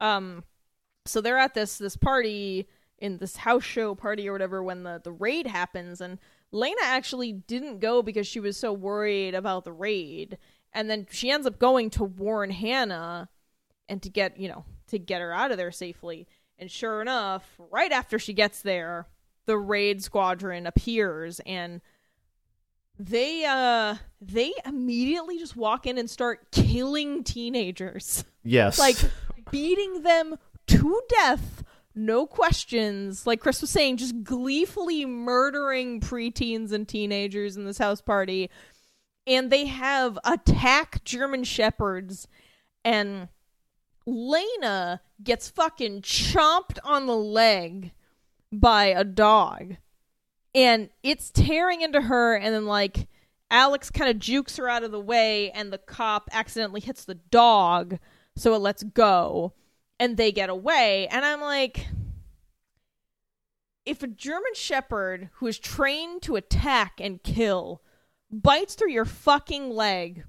So they're at this party, in this house show party or whatever when the raid happens, and Lena actually didn't go because she was so worried about the raid, and then she ends up going to warn Hannah and to get, you know, to get her out of there safely. And sure enough, right after she gets there, the raid squadron appears, and they immediately just walk in and start killing teenagers. Yes. Like, beating them to death, no questions. Like Chris was saying, just gleefully murdering preteens and teenagers in this house party. And they have attack German Shepherds, and Lena gets fucking chomped on the leg by a dog, and it's tearing into her, and then like Alex kind of jukes her out of the way, and the cop accidentally hits the dog, so it lets go, and they get away. And I'm like, if a German Shepherd who is trained to attack and kill bites through your fucking leg,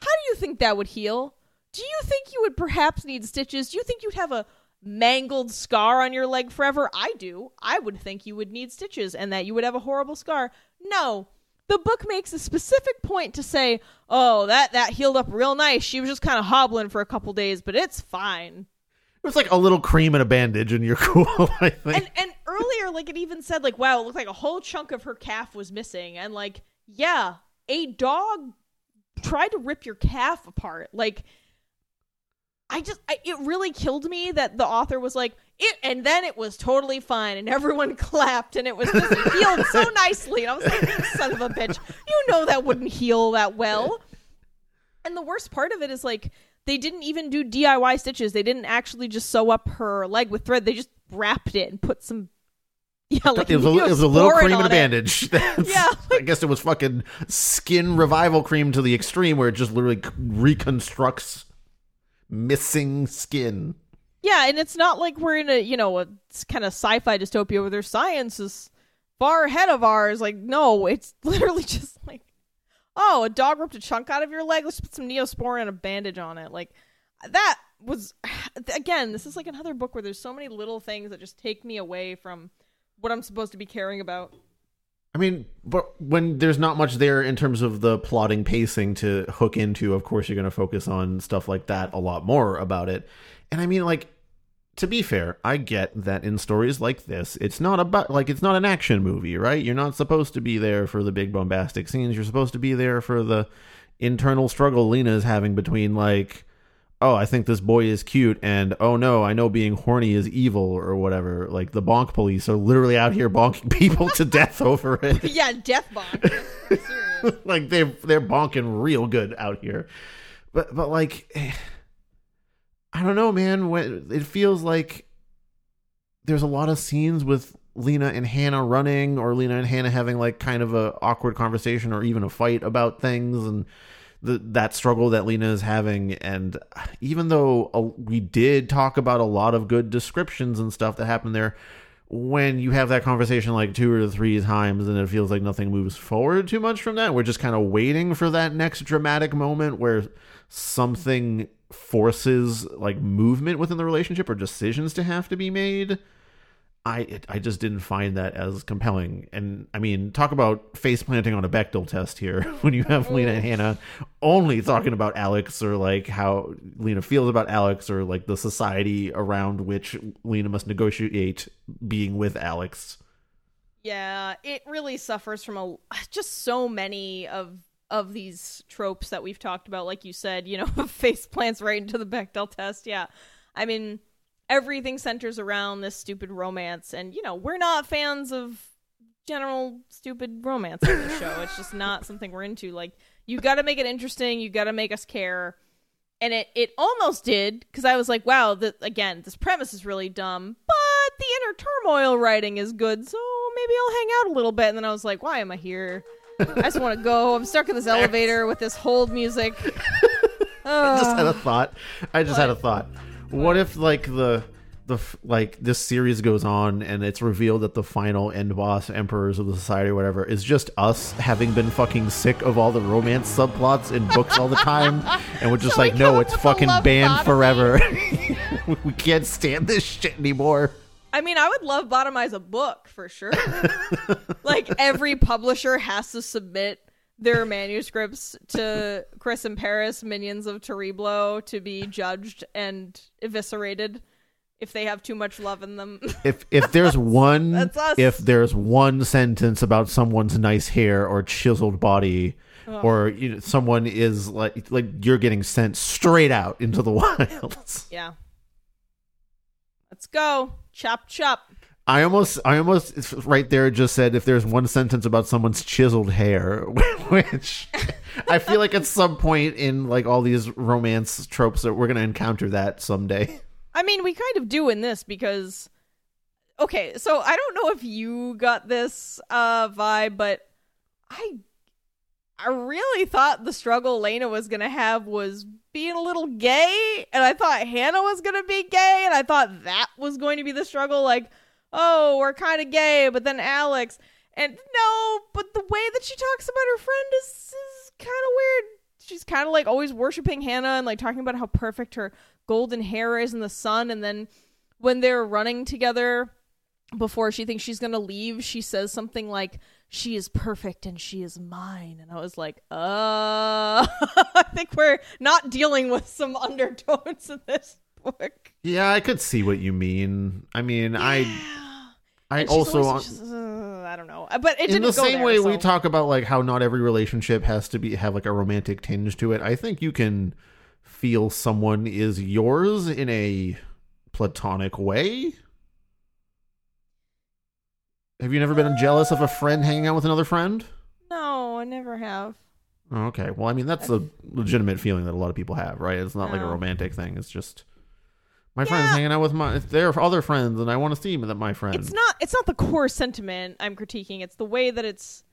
how do you think that would heal? Do you think you would perhaps need stitches? Do you think you'd have a mangled scar on your leg forever? I do. I would think you would need stitches and that you would have a horrible scar. No. The book makes a specific point to say, oh, that healed up real nice. She was just kind of hobbling for a couple days, but it's fine. It was like a little cream and a bandage and you're cool, I think. And earlier, like, it even said, like, wow, it looked like a whole chunk of her calf was missing. And, like, yeah, a dog tried to rip your calf apart. Like, it really killed me that the author was like, and then it was totally fine, and everyone clapped, and it was just healed so nicely. And I was like, you son of a bitch, you know that wouldn't heal that well. And the worst part of it is, like, they didn't even do DIY stitches. They didn't actually just sew up her leg with thread. They just wrapped it and put some, yeah, like, it was a little cream and a bandage. Yeah, like, I guess it was fucking skin revival cream to the extreme, where it just literally reconstructs missing skin. Yeah, and it's not like we're in a, you know, a kind of sci-fi dystopia where their science is far ahead of ours. Like, no, it's literally just like, oh, a dog ripped a chunk out of your leg, let's put some Neosporin and a bandage on it. Like, that was, again, this is like another book where there's so many little things that just take me away from what I'm supposed to be caring about. I mean, but when there's not much there in terms of the plotting pacing to hook into, of course, you're going to focus on stuff like that a lot more about it. And I mean, like, to be fair, I get that in stories like this, it's not an action movie, right? You're not supposed to be there for the big bombastic scenes. You're supposed to be there for the internal struggle Lena is having between, like, oh, I think this boy is cute, and oh no, I know being horny is evil or whatever. Like, the bonk police are literally out here bonking people to death over it. Yeah, death bonk. Like, they're bonking real good out here. But like, I don't know, man. It feels like there's a lot of scenes with Lena and Hannah running, or Lena and Hannah having, like, kind of a awkward conversation or even a fight about things, and that struggle that Lena is having. And even though we did talk about a lot of good descriptions and stuff that happened there, when you have that conversation like 2 or 3 times and it feels like nothing moves forward too much from that, we're just kind of waiting for that next dramatic moment where something forces, like, movement within the relationship or decisions to have to be made. I just didn't find that as compelling. And I mean, talk about face planting on a Bechdel test here when you have Lena and Hannah only talking about Alex, or like how Lena feels about Alex, or like the society around which Lena must negotiate being with Alex. Yeah, it really suffers from just so many of these tropes that we've talked about. Like you said, you know, face plants right into the Bechdel test. Yeah, I mean, everything centers around this stupid romance, and, you know, we're not fans of general stupid romance on this show. It's just not something we're into. Like, you got to make it interesting. You got to make us care. And it almost did, because I was like, wow, this premise is really dumb, but the inner turmoil writing is good, so maybe I'll hang out a little bit. And then I was like, why am I here? I just want to go. I'm stuck in this elevator with this hold music. I just had a thought. What if, like, the this series goes on and it's revealed that the final end boss, emperors of the society or whatever, is just us having been fucking sick of all the romance subplots in books all the time, and we're just so, like, no, it's fucking banned forever. We can't stand this shit anymore. I mean, I would love Bottomize a book for sure. Like, every publisher has to submit their manuscripts to Chris and Paris, minions of Terriblo, to be judged and eviscerated if they have too much love in them. If there's one that's us. If there's one sentence about someone's nice hair or chiseled body, or you know, someone is like you're getting sent straight out into the wilds. Yeah. Let's go. Chop chop. I almost right there just said if there's one sentence about someone's chiseled hair, which I feel like at some point in like all these romance tropes that we're going to encounter that someday. I mean, we kind of do in this because, okay, so I don't know if you got this vibe, but I really thought the struggle Lena was going to have was being a little gay, and I thought Hannah was going to be gay, and I thought that was going to be the struggle, like, oh, we're kind of gay, but then Alex. And no, but the way that she talks about her friend is kind of weird. She's kind of like always worshiping Hannah and like talking about how perfect her golden hair is in the sun. And then when they're running together before she thinks she's going to leave, she says something like, she is perfect and she is mine. And I was like, I think we're not dealing with some undertones in this book. Yeah, I could see what you mean. I mean, yeah. I also just, I don't know, but it didn't go there. In the same way we talk about like how not every relationship has to have like a romantic tinge to it. I think you can feel someone is yours in a platonic way. Have you never been jealous of a friend hanging out with another friend? No, I never have. Okay, well, I mean, that's a legitimate feeling that a lot of people have, right? It's not like a romantic thing. It's just my friend's hanging out with their other friends, and I want to see that my friend. It's not the core sentiment I'm critiquing. It's the way that it's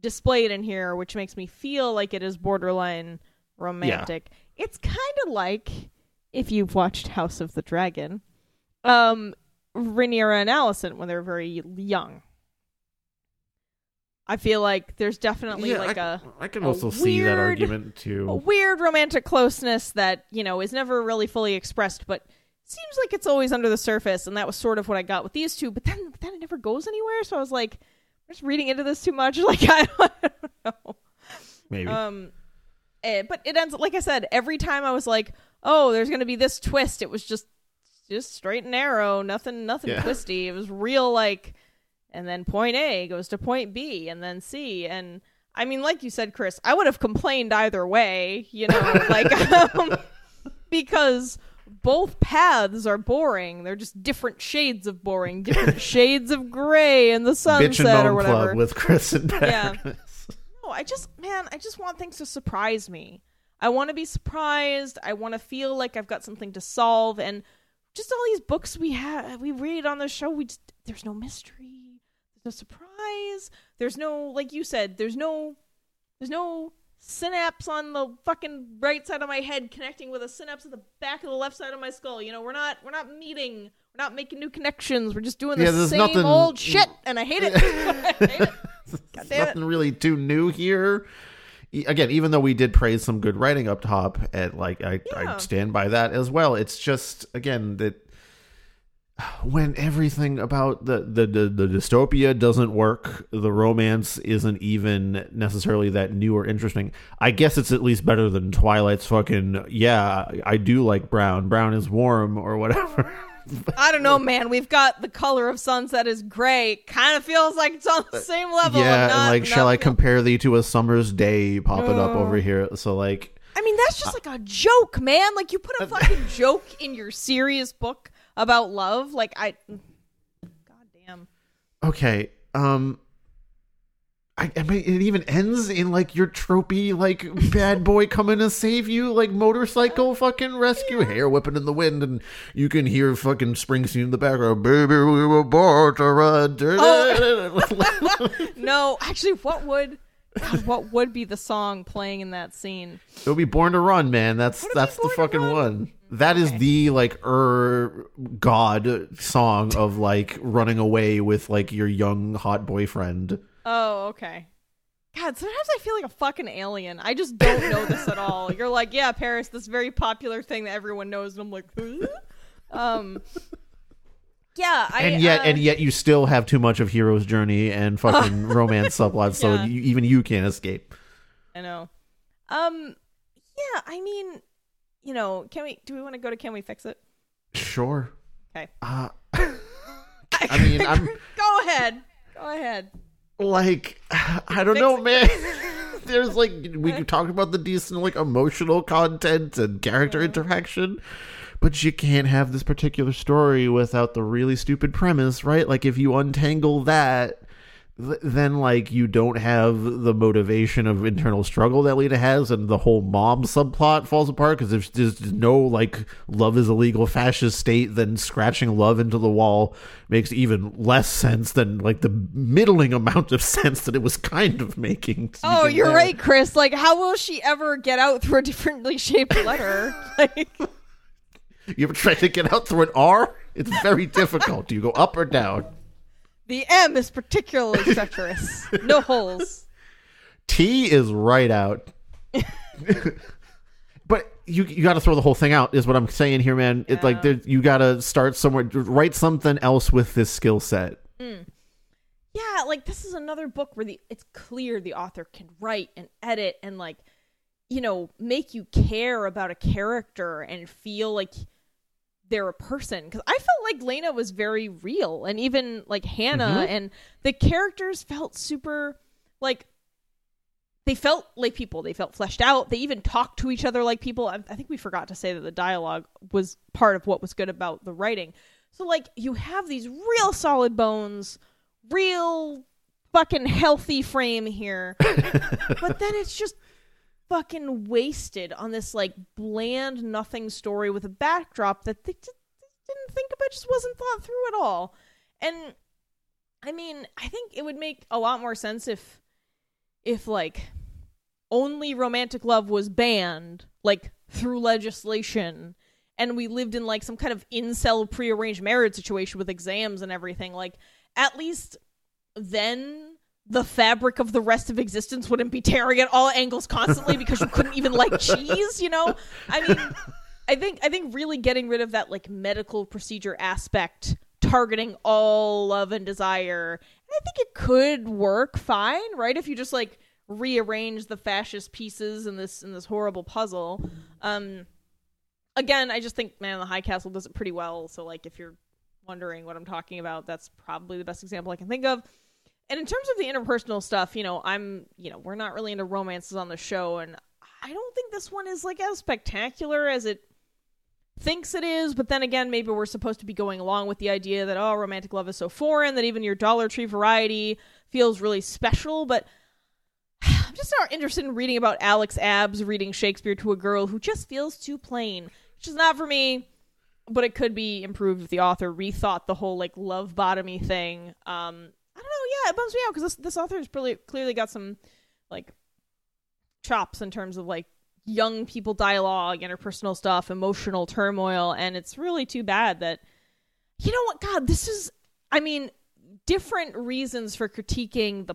displayed in here, which makes me feel like it is borderline romantic. Yeah. It's kind of like if you've watched House of the Dragon, Rhaenyra and Alicent when they're very young. I feel like there's definitely I can also see that argument too. A weird romantic closeness that, you know, is never really fully expressed, but seems like it's always under the surface, and that was sort of what I got with these two, but then it never goes anywhere, so I was like, I'm just reading into this too much. Like, I don't know. Maybe. But it ends, like I said, every time I was like, oh, there's going to be this twist, it was just straight and narrow, nothing twisty. It was real, like, and then point A goes to point B and then C. And I mean, like you said, Chris, I would have complained either way, you know, like, because both paths are boring. They're just different shades of boring, different shades of gray in the sunset or whatever. Club with Chris and Paris. Yeah. No, I just want things to surprise me. I want to be surprised. I want to feel like I've got something to solve. And just all these books we read on the show, there's no mystery, there's no surprise, there's no, like you said, there's no synapse on the fucking right side of my head connecting with a synapse at the back of the left side of my skull. You know, we're not meeting, we're not making new connections, we're just doing the same old shit, and I hate it. I hate it. There's nothing really too new here. Again, even though we did praise some good writing up top, and like I stand by that as well. It's just, again, that when everything about the dystopia doesn't work, the romance isn't even necessarily that new or interesting. I guess it's at least better than Twilight's fucking, yeah, I do like brown. Brown is warm or whatever. I don't know, man. We've got the color of sunset is gray. Kind of feels like it's on the same level. Yeah, shall I compare thee to a summer's day? Pop it up over here. So, like, I mean, that's just like a joke, man. Like, you put a fucking joke in your serious book about love. Like, goddamn. Okay. I mean, it even ends in like your tropey, like, bad boy coming to save you, like motorcycle fucking rescue, hair whipping in the wind, and you can hear fucking Springsteen in the background. Baby, we were born to run. No, actually, what would be the song playing in that scene? It would be "Born to Run," man. That's the fucking one. That is the like god song of like running away with like your young hot boyfriend. Oh, okay. God, sometimes I feel like a fucking alien. I just don't know this at all. You're like, yeah, Paris, this very popular thing that everyone knows, and I'm like, huh? Yeah. And yet you still have too much of hero's journey and fucking romance subplots, so yeah. Even you can't escape. I know. Yeah, I mean, you know, do we want to go to Can We Fix It? Sure. Okay. I mean, Go ahead. Like, I don't know, man. There's like, we talked about the decent, like, emotional content and character interaction, but you can't have this particular story without the really stupid premise, right? Like, if you untangle that, then like you don't have the motivation of internal struggle that Lena has, and the whole mom subplot falls apart because if there's no like love is a legal fascist state, then scratching love into the wall makes even less sense than like the middling amount of sense that it was kind of making. Oh, you're there. Right, Chris. Like, how will she ever get out through a differently shaped letter? Like, you ever tried to get out through an R? It's very difficult. Do you go up or down? The M is particularly treacherous. No holes. T is right out. But you got to throw the whole thing out is what I'm saying here, man. Yeah. It's like you got to start somewhere. Write something else with this skill set. Mm. Yeah, like this is another book where it's clear the author can write and edit and like, you know, make you care about a character and feel like they're a person, because I felt like Lena was very real, and even like Hannah and the characters felt super like they felt like people. They felt fleshed out. They even talked to each other like people. I think we forgot to say that the dialogue was part of what was good about the writing. So like you have these real solid bones, real fucking healthy frame here, but then it's just fucking wasted on this like bland nothing story with a backdrop that they just didn't think about, just wasn't thought through at all. And I mean, I think it would make a lot more sense if like only romantic love was banned like through legislation and we lived in like some kind of incel prearranged marriage situation with exams and everything. Like, at least then the fabric of the rest of existence wouldn't be tearing at all angles constantly because you couldn't even like cheese, you know? I mean, I think really getting rid of that like medical procedure aspect, targeting all love and desire, I think it could work fine, right? If you just like rearrange the fascist pieces in this horrible puzzle. Again, I just think Man in the High Castle does it pretty well. So like if you're wondering what I'm talking about, that's probably the best example I can think of. And in terms of the interpersonal stuff, you know, we're not really into romances on the show, and I don't think this one is like as spectacular as it thinks it is. But then again, maybe we're supposed to be going along with the idea that, oh, romantic love is so foreign that even your Dollar Tree variety feels really special. But I'm just not interested in reading about Alex Abbs reading Shakespeare to a girl who just feels too plain, which is not for me. But it could be improved if the author rethought the whole like love bottomy thing. I don't know. Yeah, it bums me out because this author has clearly got some like chops in terms of like young people dialogue, interpersonal stuff, emotional turmoil, and it's really too bad that, you know what, God, this is, I mean, different reasons for critiquing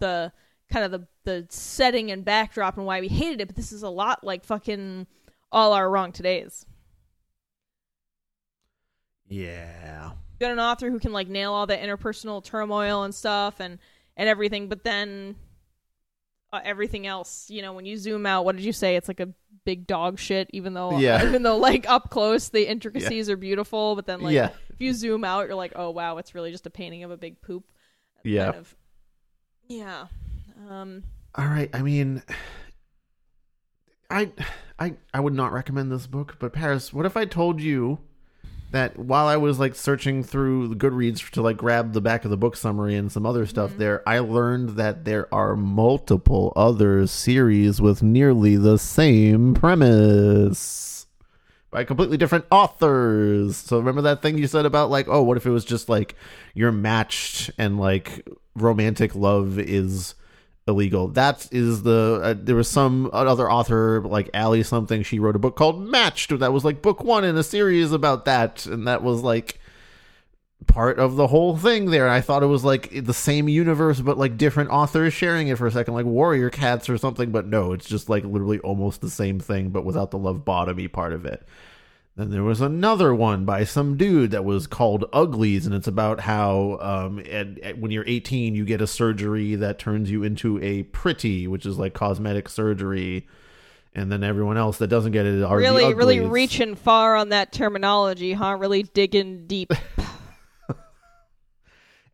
the kind of the setting and backdrop and why we hated it, but this is a lot like fucking All Our Wrong Todays. Yeah. Got an author who can like nail all the interpersonal turmoil and stuff and everything, but then everything else, you know, when you zoom out, what did you say, it's like a big dog shit, even though like up close the intricacies are beautiful, but then like if you zoom out you're like, oh wow, it's really just a painting of a big poop. All right, I mean, I would not recommend this book, but Paris, what if I told you that while I was like searching through the Goodreads to like grab the back of the book summary and some other stuff there, I learned that there are multiple other series with nearly the same premise by completely different authors. So remember that thing you said about like, oh, what if it was just like you're matched and like romantic love is illegal? That is the there was some other author like Allie something, she wrote a book called Matched that was like book one in a series about that, and that was like part of the whole thing there. And I thought it was like the same universe but like different authors sharing it for a second, like Warrior Cats or something, but no, it's just like literally almost the same thing but without the love bottomy part of it. Then there was another one by some dude that was called Uglies, and it's about how when you're 18, you get a surgery that turns you into a pretty, which is like cosmetic surgery. And then everyone else that doesn't get it are really, the uglies. Really reaching far on that terminology, huh? Really digging deep.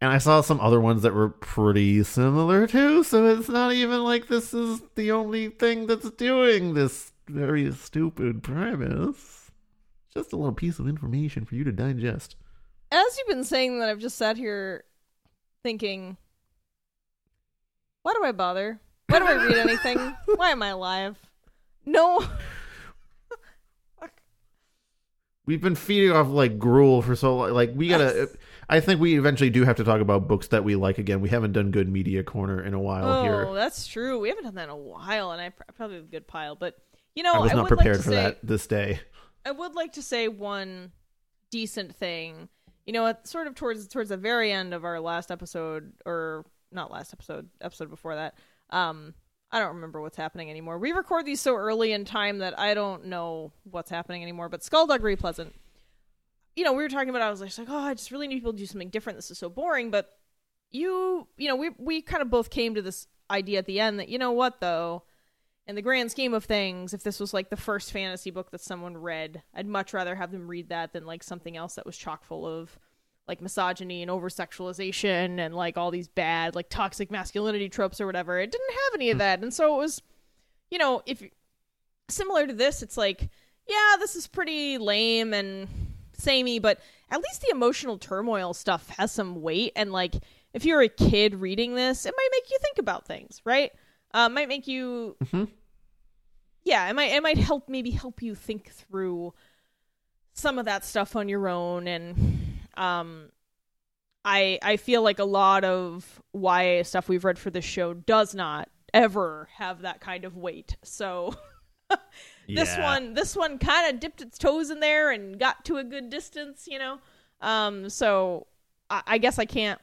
And I saw some other ones that were pretty similar too. So it's not even like this is the only thing that's doing this very stupid premise. Just a little piece of information for you to digest. As you've been saying that, I've just sat here thinking, why do I bother? Why do I read anything? Why am I alive? No. We've been feeding off like gruel for so long. Like we gotta. Yes. I think we eventually do have to talk about books that we like again. We haven't done Good Media Corner in a while here. Oh, that's true. We haven't done that in a while, and I probably have a good pile. But you know, I was not prepared for that this day. I would like to say one decent thing. You know, sort of towards the very end of our last episode, or not last episode, episode before that. I don't remember what's happening anymore. We record these so early in time that I don't know what's happening anymore, but Skullduggery Pleasant. You know, we were talking about, I was just like, oh, I just really need people to do something different. This is so boring. But you know, we kind of both came to this idea at the end that, you know what, though, in the grand scheme of things, if this was like the first fantasy book that someone read, I'd much rather have them read that than like something else that was chock full of like misogyny and over-sexualization and like all these bad like toxic masculinity tropes or whatever. It didn't have any of that. And so it was, you know, if similar to this, it's like, yeah, this is pretty lame and samey, but at least the emotional turmoil stuff has some weight. And like, if you're a kid reading this, it might make you think about things, right? Might make you, yeah, it might help maybe help you think through some of that stuff on your own. And I feel like a lot of YA stuff we've read for this show does not ever have that kind of weight. So this one kind of dipped its toes in there and got to a good distance, you know? So I guess I can't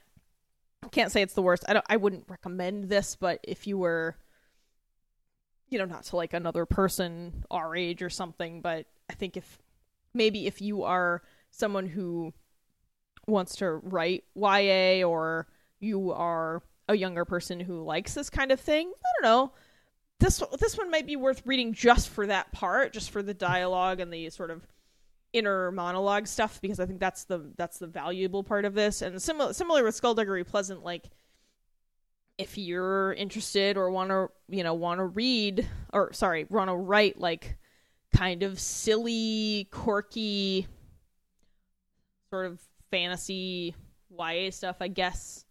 say it's the worst. I wouldn't recommend this, but if you were, you know, not to like another person our age or something, but I think if you are someone who wants to write YA, or you are a younger person who likes this kind of thing, I don't know. This one might be worth reading just for that part, just for the dialogue and the sort of inner monologue stuff, because I think that's the valuable part of this. And similar with Skullduggery Pleasant, like if you're interested or want to write like kind of silly, quirky sort of fantasy YA stuff, I guess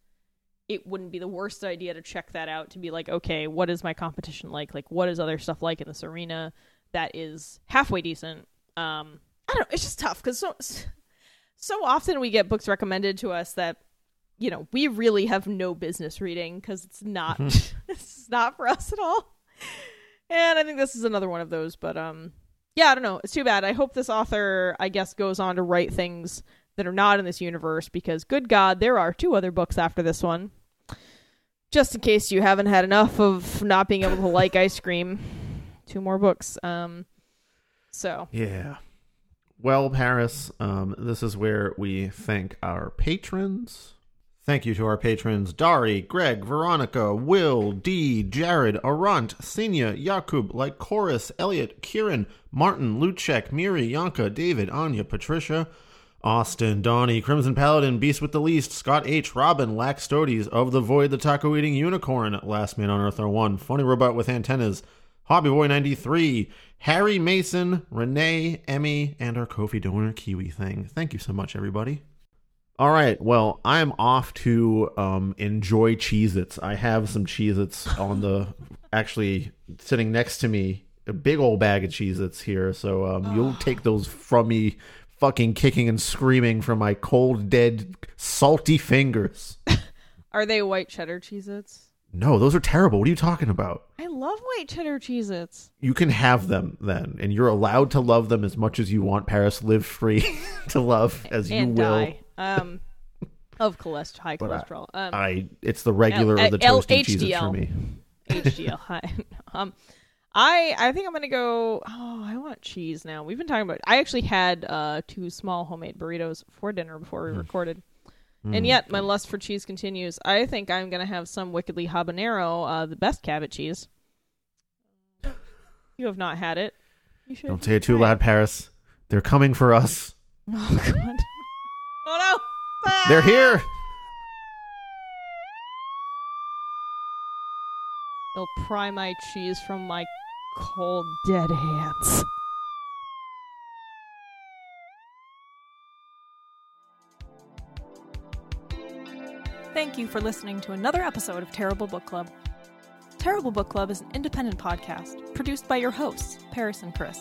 it wouldn't be the worst idea to check that out, to be like, okay, what is my competition like what is other stuff like in this arena that is halfway decent. I don't know, it's just tough because so often we get books recommended to us that, you know, we really have no business reading because it's not it's not for us at all. And I think this is another one of those, but yeah, I don't know, it's too bad. I hope this author, I guess, goes on to write things that are not in this universe, because good God, there are 2 other books after this one. Just in case you haven't had enough of not being able to like ice cream, 2 more books. So yeah. Well, Paris, this is where we thank our patrons. Thank you to our patrons, Dari, Greg, Veronica, Will, D, Jared, Arant, Senia, Jakub, Lycoris, Elliot, Kieran, Martin, Luchek, Miri, Yanka, David, Anya, Patricia, Austin, Donnie, Crimson Paladin, Beast with the Least, Scott H, Robin, Laxtodes, Of the Void, the Taco Eating Unicorn, Last Man on Earth 01, Funny Robot with Antennas, Hobbyboy93, Harry Mason, Renee, Emmy, and our Ko-fi donor Kiwi Thing. Thank you so much, everybody. All right, well, I'm off to enjoy Cheez-Its. I have some Cheez-Its on the, actually sitting next to me, a big old bag of Cheez-Its here, so you'll take those from me fucking kicking and screaming from my cold, dead, salty fingers. Are they white cheddar Cheez-Its? No, those are terrible. What are you talking about? I love white cheddar Cheez-Its. You can have them then, and you're allowed to love them as much as you want, Paris. Live free to love as you and will. Die. Of cholesterol, high cholesterol. It's the regular or the toasted Cheez-Its for me. HDL high. I think I'm going to go, I want cheese now. We've been talking about, I actually had 2 small homemade burritos for dinner before we recorded. And yet my lust for cheese continues. I think I'm going to have some wickedly habanero, the best Cabot cheese. You have not had it. You should. Don't say it too loud, Paris. They're coming for us. Oh, God. Oh, no. Ah! They're here. They'll pry my cheese from my cold, dead hands. Thank you for listening to another episode of Terrible Book Club. Terrible Book Club is an independent podcast produced by your hosts, Paris and Chris.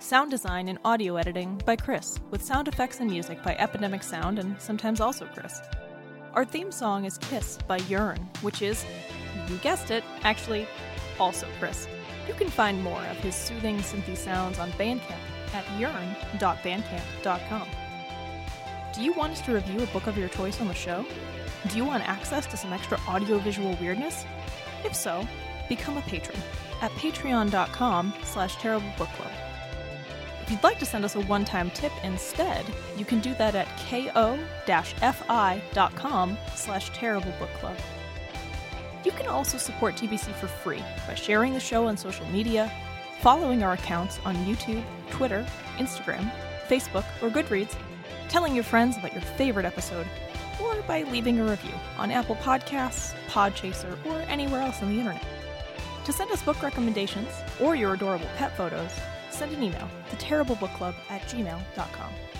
Sound design and audio editing by Chris, with sound effects and music by Epidemic Sound and sometimes also Chris. Our theme song is Kiss by Yearn, which is, you guessed it, actually also Chris. You can find more of his soothing synthy sounds on Bandcamp at yearn.bandcamp.com. Do you want us to review a book of your choice on the show? Do you want access to some extra audiovisual weirdness? If so, become a patron at patreon.com/terriblebookclub. If you'd like to send us a one-time tip instead, you can do that at ko-fi.com/terriblebookclub. You can also support TBC for free by sharing the show on social media, following our accounts on YouTube, Twitter, Instagram, Facebook, or Goodreads, telling your friends about your favorite episode, or by leaving a review on Apple Podcasts, Podchaser, or anywhere else on the internet. To send us book recommendations or your adorable pet photos, send an email to terriblebookclub@gmail.com.